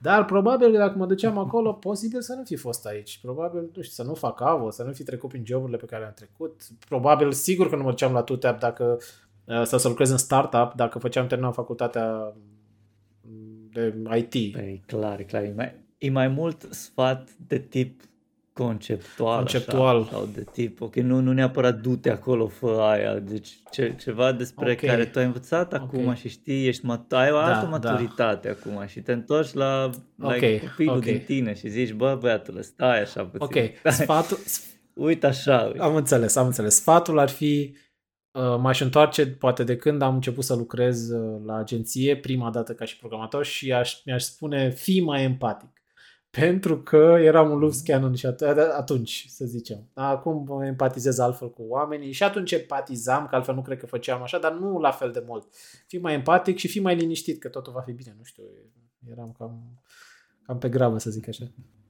dar probabil că dacă mă duceam acolo, posibil să nu fi fost aici, probabil, nu știu, să nu fac A V O, să nu fi trecut prin joburile pe care am trecut, probabil, sigur că nu mă duceam la T U T E A P dacă, sau să lucrez în startup, dacă făceam terminat facultatea de I T. Păi, clar, clar. E mai, e mai mult sfat de tip conceptual, conceptual. Așa, sau de tip, ok, nu, nu neapărat du-te acolo, fă aia, deci ce, ceva despre okay. care tu ai învățat okay. acum și știi, ești mat- ai o da, altă maturitate da. acum și te întorci la, la okay. copilul okay. din tine și zici, bă, băiatule, stai așa puțin. Ok, stai. Sfatul... Uite așa. Uite. Am înțeles, am înțeles. Sfatul ar fi M-aș întoarce poate de când am început să lucrez la agenție, prima dată ca și programator, și aș, mi-aș spune, fii mai empatic. Pentru că eram un lux canon și atunci, să zicem. Acum empatizez altfel cu oamenii și atunci empatizam, că altfel nu cred că făceam așa, dar nu la fel de mult. Fii mai empatic și fii mai liniștit, că totul va fi bine. Nu știu, eram cam, cam pe grabă, să zic așa.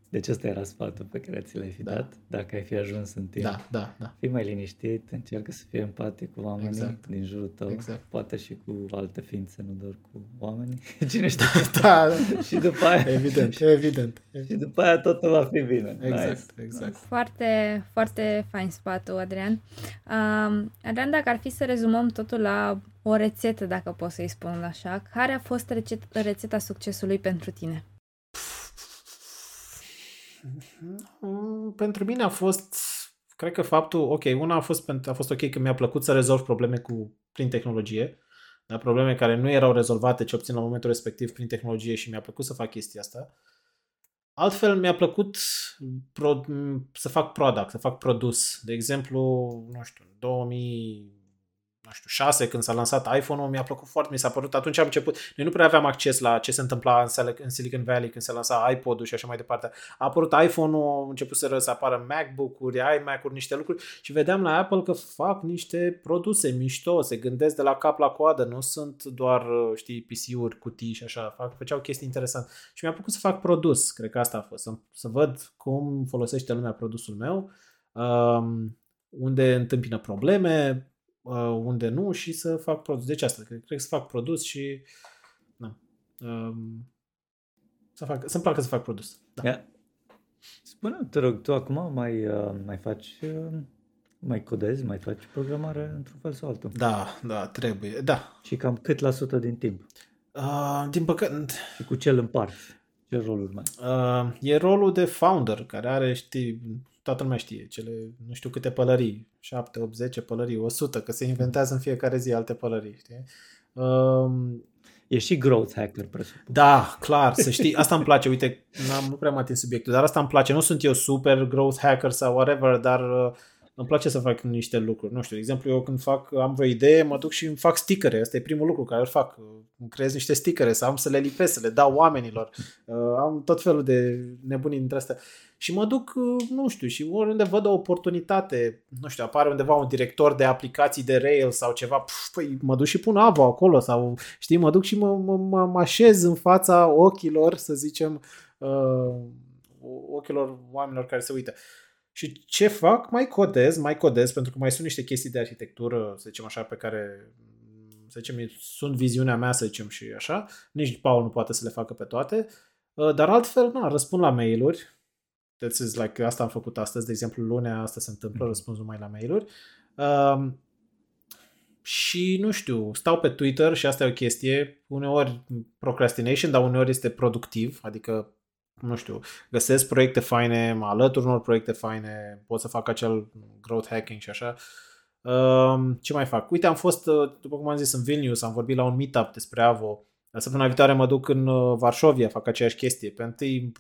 Deci ăsta era sfatul pe care ți l-ai fi da. dat, dacă ai fi ajuns în timp. Da, da, da. Fii mai liniștit, încearcă să fii empatic cu oamenii exact. din jurul tău, exact. poate și cu alte ființe, nu doar cu oamenii. Cine știe? Da, da. Și după aia... Evident, evident. Și după aia totul va fi bine. Exact, nice. exact. Foarte, foarte fain sfatul, Adrian. Um, Adrian, dacă ar fi să rezumăm totul la o rețetă, dacă pot să-i spun așa, care a fost rețeta, rețeta succesului pentru tine? Pentru mine a fost, cred că faptul, ok, una a fost, a fost ok că mi-a plăcut să rezolv probleme cu, prin tehnologie, dar probleme care nu erau rezolvate, ce obțin la momentul respectiv prin tehnologie, și mi-a plăcut să fac chestia asta. Altfel mi-a plăcut pro, să fac product, să fac produs. De exemplu, nu știu, în două mii șase, când s-a lansat iPhone-ul, mi-a plăcut foarte, mi s-a părut, atunci am început, noi nu prea aveam acces la ce se întâmpla în Silicon Valley când se lansa iPod-ul și așa mai departe. A apărut iPhone-ul, au început să, să apară MacBook-uri, iMac-uri, niște lucruri, și vedeam la Apple că fac niște produse mișto, se gândesc de la cap la coadă, nu sunt doar, știi, P C-uri, cutii și așa, fac, făceau chestii interesante. Și mi-a plăcut să fac produs, cred că asta a fost, să, să văd cum folosește lumea produsul meu, um, unde întâmpină probleme, unde nu, și să fac produs. Deci asta, cred că să fac produs și na, um, să fac, să-mi placă să fac produs. Da. Yeah. Spune-mi, te rog, tu acum mai, uh, mai faci, uh, mai codezi, mai faci programare într-un fel sau altul? Da, da, trebuie, da. Și cam cât la sută din timp? Uh, din păcate... Și cu ce îl împarți? Ce rolul mai? Uh, e rolul de founder, care are, știi... Toată lumea știe, cele nu știu câte pălării, șapte, opt, zece pălării, o sută, că se inventează în fiecare zi alte pălării, știi? Um, e și growth hacker, presupun. Da, clar, să știi, asta îmi place, uite, n-am, nu prea am atins subiectul, dar asta îmi place, nu sunt eu super growth hacker sau whatever, dar uh, îmi place să fac niște lucruri, nu știu, de exemplu, eu când fac, am vreo idee, mă duc și îmi fac stickere, asta e primul lucru care îl fac, îmi creez niște stickere, să am să le lipesc, să le dau oamenilor, uh, am tot felul de nebunii dintre astea. Și mă duc, nu știu, și oriunde văd o oportunitate, nu știu, apare undeva un director de aplicații de Rails sau ceva, păi mă duc și pun A V O acolo sau, știi, mă duc și mă, mă, mă așez în fața ochilor, să zicem, uh, ochilor oamenilor care se uită. Și ce fac? Mai codez, mai codez, pentru că mai sunt niște chestii de arhitectură, să zicem așa, pe care, să zicem, sunt viziunea mea, să zicem, și așa. Nici Paul nu poate să le facă pe toate, uh, dar altfel, na, răspund la mail-uri. Deci, like, asta am făcut astăzi, de exemplu, lunea asta se întâmplă, răspuns numai la mail-uri. Um, și, nu știu, stau pe Twitter și asta e o chestie, uneori procrastination, dar uneori este productiv, adică, nu știu, găsesc proiecte faine, mă alătur unor proiecte faine, pot să fac acel growth hacking și așa. Um, ce mai fac? Uite, am fost, după cum am zis, în Vilnius, am vorbit la un meetup despre A V O. Săptămâna viitoare mă duc în Varșovia, fac aceeași chestie. Pe întâi...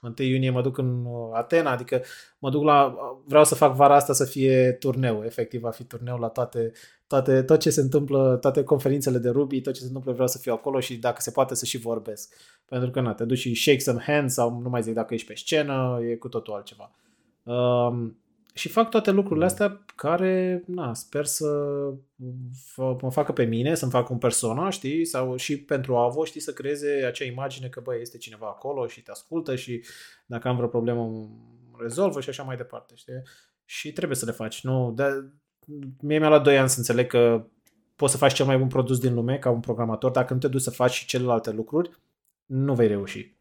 întâi iunie mă duc în Atena, adică mă duc la, vreau să fac vara asta să fie turneu, efectiv va fi turneu la toate, toate, tot ce se întâmplă, toate conferințele de Ruby, tot ce se întâmplă vreau să fiu acolo și dacă se poate să și vorbesc. Pentru că na, te duci și shake some hands sau nu mai zic dacă ești pe scenă, e cu totul altceva. Um, și fac toate lucrurile astea care, na, sper să mă facă pe mine, să-mi fac un persona, știi, sau și pentru A V O, știi, să creeze acea imagine că, băi, este cineva acolo și te ascultă și dacă am vreo problemă rezolvă și așa mai departe, știi? Și trebuie să le faci, nu? De- mie mi-a luat doi ani să înțeleg că poți să faci cel mai bun produs din lume ca un programator, dacă nu te duci să faci și celelalte lucruri, nu vei reuși.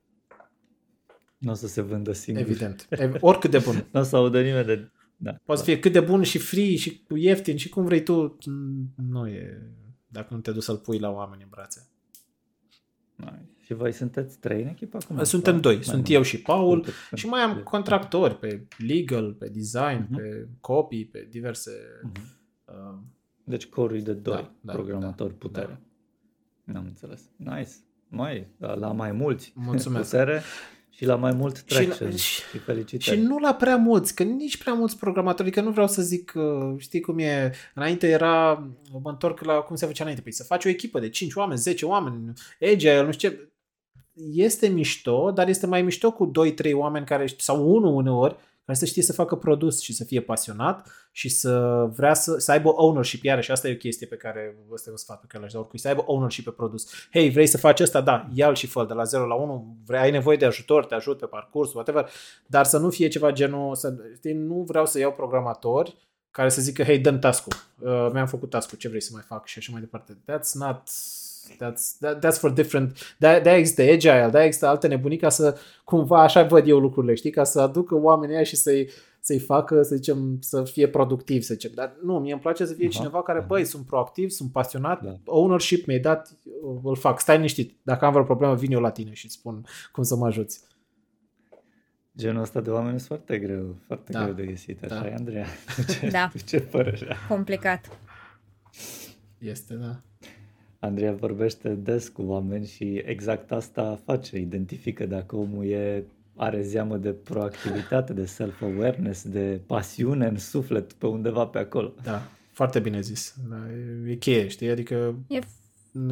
Nu o să se vândă singur. Evident. Oricât de bun. Nu o să audă nimeni de... Da, poate fi cât de bun și free și ieftin și cum vrei tu, nu e, dacă nu te duci să-l pui la oameni în brațe. Și voi sunteți trei în echipă acum? Suntem doi, sunt mult. Eu și Paul și mai am contractori pe legal, pe design, uh-huh. pe copii, pe diverse... Uh-huh. Uh, deci core-ul de doi, da, da, programatori, da, putere. Da. N-am înțeles. Nice. Mai, la mai mulți. Mulțumesc. Putere. Și la mai mult traction și, și, și felicitări. Și nu la prea mulți, că nici prea mulți programatori, adică nu vreau să zic, știi cum e, înainte era, mă întorc la cum se făcea înainte, păi să faci o echipă de cinci oameni, zece oameni, agile, nu știu ce, este mișto, dar este mai mișto cu doi trei oameni care, sau unul uneori, care să știe să facă produs și să fie pasionat și să vrea să, să aibă ownership, iarăși asta e o chestie pe care, ăsta e un sfat pe care l-aș da oricui, să aibă ownership pe produs. Hei, vrei să faci asta? Da, ia-l și fă-l de la zero la unu, vrei, ai nevoie de ajutor, te ajut pe parcurs, whatever, dar să nu fie ceva genul, să, nu vreau să iau programatori care să zică, hei, dă-mi task-ul, uh, mi-am făcut task-ul, ce vrei să mai fac și așa mai departe. That's not... That's, that, that's for different. De-aia există agile, de-aia există alte nebunii ca să, cumva, așa văd eu lucrurile, știi? Ca să aducă oamenii aia și să-i, să-i facă, să zicem, să fie productiv, să zicem. Dar nu, mie îmi place să fie uh-huh. cineva care, băi, sunt proactiv, sunt pasionat, da. Ownership mi-ai dat, îl fac, stai liniștit. Dacă am vreo problemă, vin eu la tine și îți spun cum să mă ajuți. Genul ăsta de oameni e foarte greu, foarte da. greu de găsit, așa da. e, Andreea? Ce, da. Ce părere? Complicat. Este, da. Andreea vorbește des cu oameni și exact asta face, identifică dacă omul e, are zeamă de proactivitate, de self-awareness, de pasiune în suflet pe undeva pe acolo. Da, foarte bine zis. E cheie, știi? Adică e...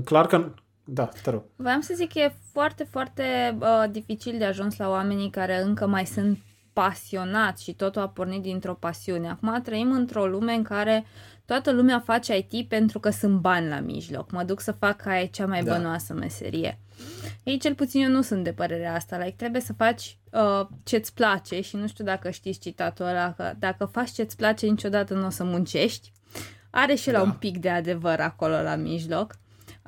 clar că... Da, te rog. Voiam să zic că e foarte, foarte uh, dificil de ajuns la oamenii care încă mai sunt pasionați și totul a pornit dintr-o pasiune. Acum trăim într-o lume în care... Toată lumea face I T pentru că sunt bani la mijloc. Mă duc să fac aia cea mai da. bănoasă meserie. Ei, cel puțin eu nu sunt de părerea asta. Like, trebuie să faci uh, ce-ți place și nu știu dacă știți citatul ăla, că dacă faci ce-ți place niciodată nu o să muncești. Are și da. la un pic de adevăr acolo la mijloc.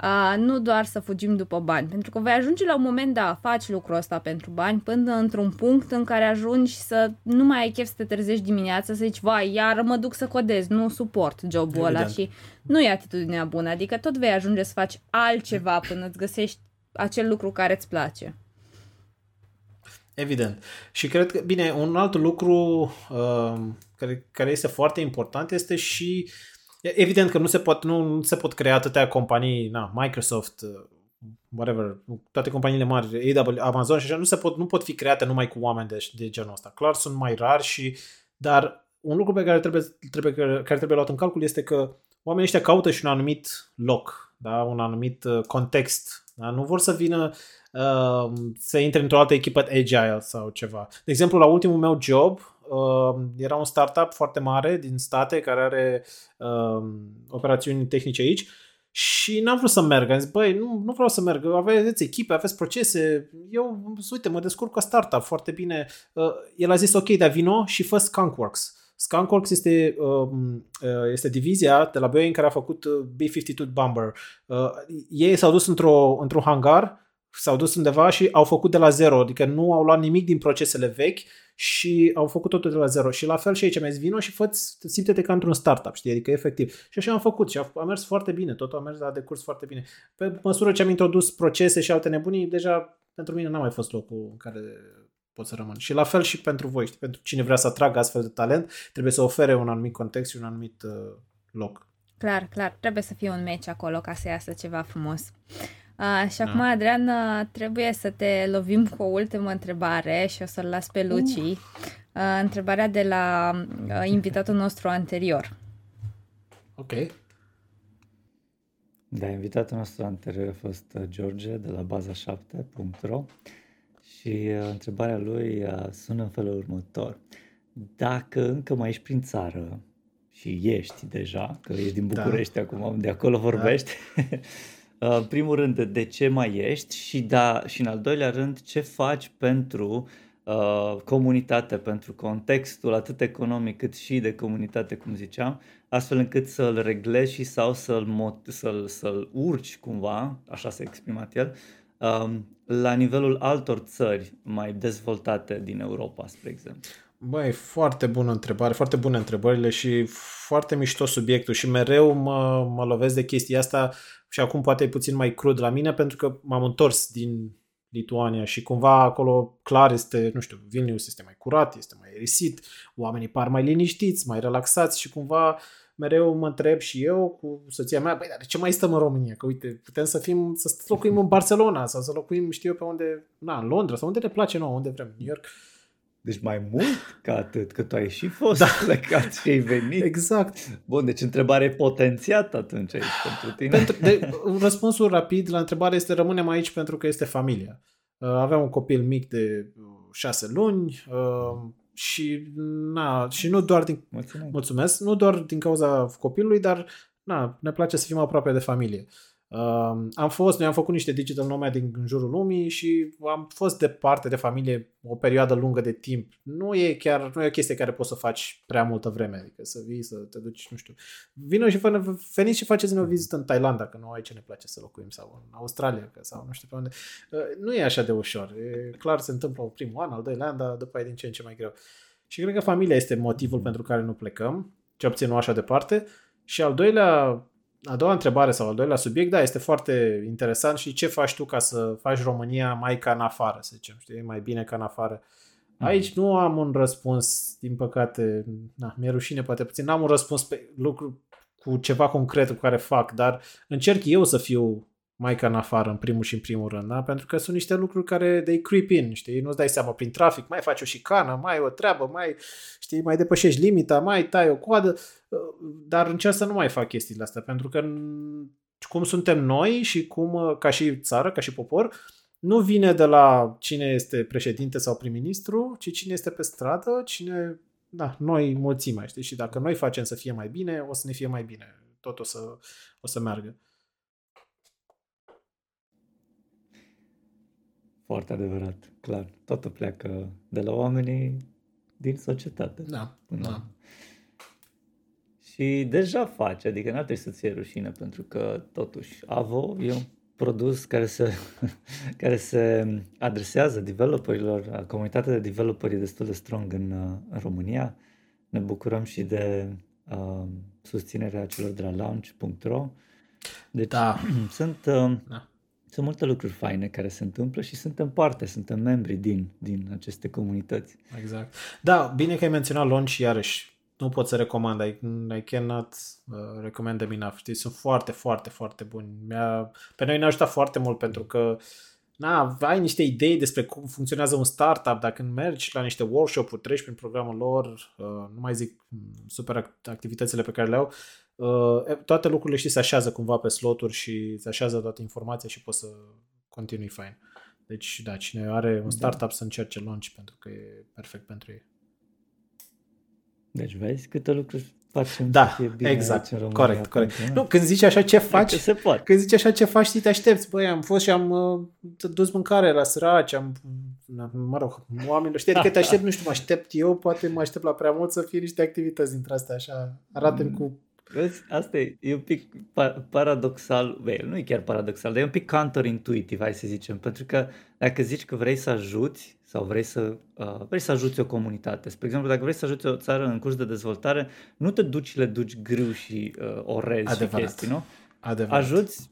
Uh, nu doar să fugim după bani, pentru că vei ajunge la un moment, da, faci lucrul ăsta pentru bani, până într-un punct în care ajungi să nu mai ai chef să te trezești dimineața, să zici, vai, iar mă duc să codez, nu suport jobul ăla și nu e atitudinea bună, adică tot vei ajunge să faci altceva până îți găsești acel lucru care îți place. Evident. Și cred că, bine, un alt lucru uh, care, care este foarte important este și evident că nu se pot, nu, nu se pot crea atâtea companii, na, Microsoft, whatever, toate companiile mari, A W S, Amazon și așa, nu se pot, nu pot fi create numai cu oameni de, de genul ăsta. Clar, sunt mai rari și, dar un lucru pe care trebuie, trebuie, care trebuie luat în calcul este că oamenii ăștia caută și un anumit loc, da, un anumit context. Da? Nu vor să vină uh, să intre într-o altă echipă agile sau ceva. De exemplu, la ultimul meu job, era un startup foarte mare din state care are um, operațiuni tehnice aici și n-am vrut să merg. Am zis, băi, nu, nu vreau să merg. Aveți echipe, aveți procese. Eu, uite, mă descurc ca startup foarte bine. Uh, el a zis, ok, dar vino și fă Skunkworks. Skunkworks este, um, este divizia de la Boeing care a făcut B cincizeci și doi Bomber. Uh, ei s-au dus într-o, într-un hangar, s-au dus undeva și au făcut de la zero, adică nu au luat nimic din procesele vechi și au făcut totul de la zero. Și la fel și aici, mi-a zis, vino și fă-ți, simte-te ca într-un startup, știi, adică efectiv. Și așa am făcut și a, a mers foarte bine, totul a mers la decurs foarte bine. Pe măsură ce am introdus procese și alte nebunii, deja pentru mine n-a mai fost locul în care pot să rămân. Și la fel și pentru voi, știi, pentru cine vrea să atragă astfel de talent, trebuie să ofere un anumit context și un anumit uh, loc. Clar, clar, trebuie să fie un match acolo ca să iasă ceva frumos. Uh, și acum, Adrian, trebuie să te lovim cu o ultimă întrebare și o să-l las pe Luci. Uh, întrebarea de la uh, invitatul nostru anterior. Ok. Da, invitatul nostru anterior a fost George de la baza șapte punct ro și uh, întrebarea lui uh, sună în felul următor. Dacă încă mai ești prin țară și ești deja, că ești din București da. acum, de acolo vorbești... Da. În primul rând, de ce mai ești și, da, și în al doilea rând, ce faci pentru uh, comunitate, pentru contextul atât economic cât și de comunitate, cum ziceam, astfel încât să-l reglezi și sau să-l, mot- să-l, să-l urci cumva, așa s-a exprimat el, uh, la nivelul altor țări mai dezvoltate din Europa, spre exemplu. Băi, foarte bună întrebare, foarte bune întrebările și foarte mișto subiectul și mereu mă, mă lovesc de chestia asta și acum poate e puțin mai crud la mine pentru că m-am întors din Lituania și cumva acolo clar este, nu știu, Vilnius este mai curat, este mai aerisit, oamenii par mai liniștiți, mai relaxați și cumva mereu mă întreb și eu cu soția mea, băi, dar de ce mai stăm în România? Că uite, putem să fim, să locuim în Barcelona sau să locuim, știu eu, pe unde, na, în Londra sau unde ne place nouă, unde vrem, New York. Deci mai mult ca atât, că tu ai și fost, da, plecat și ai venit. Exact. Bun, deci întrebare potențiată atunci aici pentru tine. Pentru, de, răspunsul rapid la întrebare este rămânem aici pentru că este familia. Aveam un copil mic de șase luni și, na, și nu doar din, mulțumesc. mulțumesc, nu doar din cauza copilului, dar na, ne place să fim aproape de familie. Am fost, noi am făcut niște digital nomad din jurul lumii și am fost departe de familie o perioadă lungă de timp. Nu e chiar, nu e o chestie care poți să faci prea multă vreme, adică să vii, să te duci, nu știu. Vină și veniți și faceți-ne o vizită în Thailanda, că nu aici ne place să locuim, sau în Australia, că, sau nu știu pe unde. Nu e așa de ușor. E clar, se întâmplă primul an, al doilea an, dar după aia din ce în ce mai greu. Și cred că familia este motivul pentru care nu plecăm, cel puțin nu așa departe. Și al doilea A doua întrebare sau al doilea subiect, da, este foarte interesant și ce faci tu ca să faci România mai ca în afară, să zicem, știi, mai bine ca în afară. Aici nu am un răspuns, din păcate, na, mi-e rușine poate puțin, n-am un răspuns pe lucru cu ceva concret cu care fac, dar încerc eu să fiu mai ca în afară, în primul și în primul rând, da? Pentru că sunt niște lucruri care they creep in, știi, nu-ți dai seama prin trafic, mai faci o șicană, mai o treabă, mai, știi, mai depășești limita, mai tai o coadă, dar încerc să nu mai fac chestiile astea, pentru că cum suntem noi și cum, ca și țară, ca și popor, nu vine de la cine este președinte sau prim-ministru, ci cine este pe stradă, cine, da, noi mulțimea, știi, și dacă noi facem să fie mai bine, o să ne fie mai bine, tot o să, o să meargă. Foarte adevărat, clar. Totul pleacă de la oamenii din societate. Da, da. Și deja faci, adică n-ar trebui să-ți fie rușine, pentru că totuși A V O e un produs care se, care se adresează developerilor, comunitatea de developeri e destul de strong în, în România. Ne bucurăm și de uh, susținerea celor de la launch punct ro. Deci da. sunt... Uh, da. Sunt multe lucruri faine care se întâmplă și suntem parte, suntem membri din, din aceste comunități. Exact. Da, bine că ai menționat Launch și iarăși. Nu pot să recomand, I, I cannot uh, recommend them enough. Știi, sunt foarte, foarte, foarte buni. Mi-a, pe noi ne-a ajutat foarte mult pentru că na, ai niște idei despre cum funcționează un startup, dacă mergi la niște workshop-uri, treci prin programul lor, uh, nu mai zic super activitățile pe care le au, Uh, toate lucrurile, știi, se așează cumva pe sloturi și se așează toată informația și poți să continui fain. Deci, da, cine are un startup să încerce Launch pentru că e perfect pentru ei. Deci vezi câte lucruri facem, da, să fie bine, exact, aici în România. Corect, corect. Nu, când zici așa ce faci, se poate. Când zici așa ce faci, știi, te aștepți. Băi, am fost și am uh, dus mâncare la săraci, am, mă rog, oameni, știi, adică te aștept, nu știu, mă aștept eu, poate mă aștept la prea mult să fie niște activități dintre astea așa. Arată-mi mm. cu Vezi, asta e, e un pic paradoxal, băi, nu e chiar paradoxal, dar e un pic counterintuitiv, hai să zicem, pentru că dacă zici că vrei să ajuți sau vrei să, uh, vrei să ajuți o comunitate, spre exemplu, dacă vrei să ajuți o țară în curs de dezvoltare, nu te duci și le duci grâu și uh, orez și chestii, nu? Adevărat. Ajuți,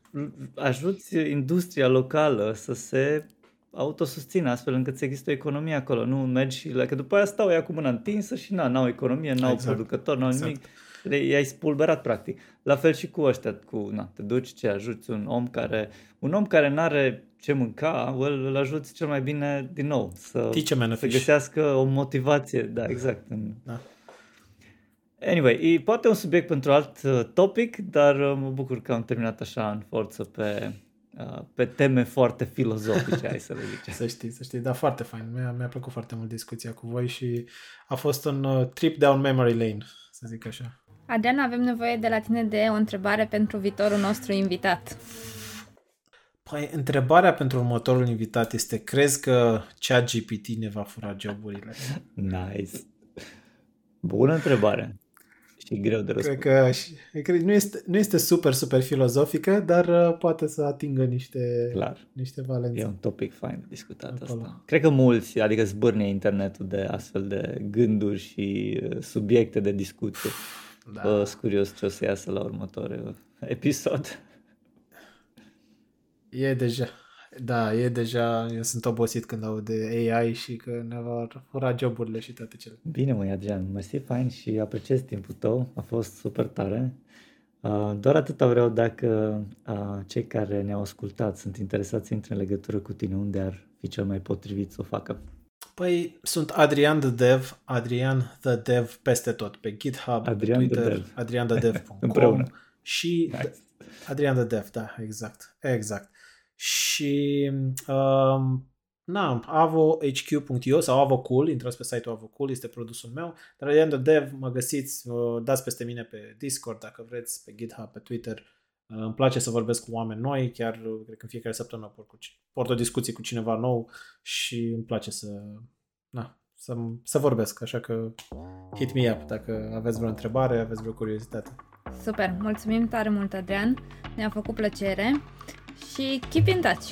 ajuți industria locală să se autosusțină astfel încât să există o economie acolo, nu mergi și, că după aia stau ea cu mâna întinsă și na, n-au economie, n-au exact. producători, n-au exact. nimic. I-ai spulberat practic. La fel și cu ăștia, cu, na, te duci, ce ajuți un om care un om care n-are ce mânca, well, îl ajuți cel mai bine din nou să, să găsească o motivație, da, exact. Da. Anyway, e poate un subiect pentru alt topic, dar mă bucur că am terminat așa în forță pe pe teme foarte filozofice, hai să le zicem. Să știi, să știi, dar foarte fain. Mi-a, mi-a plăcut foarte mult discuția cu voi și a fost un trip down memory lane, să zic așa. Adrian, avem nevoie de la tine de o întrebare pentru viitorul nostru invitat. Păi, întrebarea pentru următorul invitat este, crezi că ChatGPT ne va fura joburile? Nice. Bună întrebare. Și greu de răspuns. Cred că cred, nu, este, nu este super, super filozofică, dar poate să atingă niște, clar, niște valențe. E un topic fain de discutat acolo. Asta. Cred că mulți, adică zbârnie internetul de astfel de gânduri și subiecte de discuție. Da. Bă, sunt curios ce o să iasă la următorul episod. E deja. Da, e deja, eu sunt obosit când aud de A I și că ne va fura joburile și toate cele. Bine, măi, Adrian, mersi fain și apreciez timpul tău, a fost super tare. Doar atâta vreau, dacă cei care ne-au ascultat sunt interesați să intre în legătură cu tine, unde ar fi cel mai potrivit să o facă? Păi sunt Adrian the Dev, Adrian the Dev peste tot, pe GitHub, Adrian pe Twitter, adrian the dev punct com și nice. Adrian the Dev, da, exact, exact. Și um, na, a v o h q punct i o sau AvoCool, intrați pe site-ul AvoCool, este produsul meu, dar Adrian the Dev mă găsiți, dați peste mine pe Discord dacă vreți, pe GitHub, pe Twitter. Îmi place să vorbesc cu oameni noi, chiar cred că în fiecare săptămână port, cu, port o discuție cu cineva nou și îmi place să, na, să, să vorbesc, așa că hit me up dacă aveți vreo întrebare, aveți vreo curiozitate. Super, mulțumim tare mult, Adrian, ne-a făcut plăcere și keep in touch!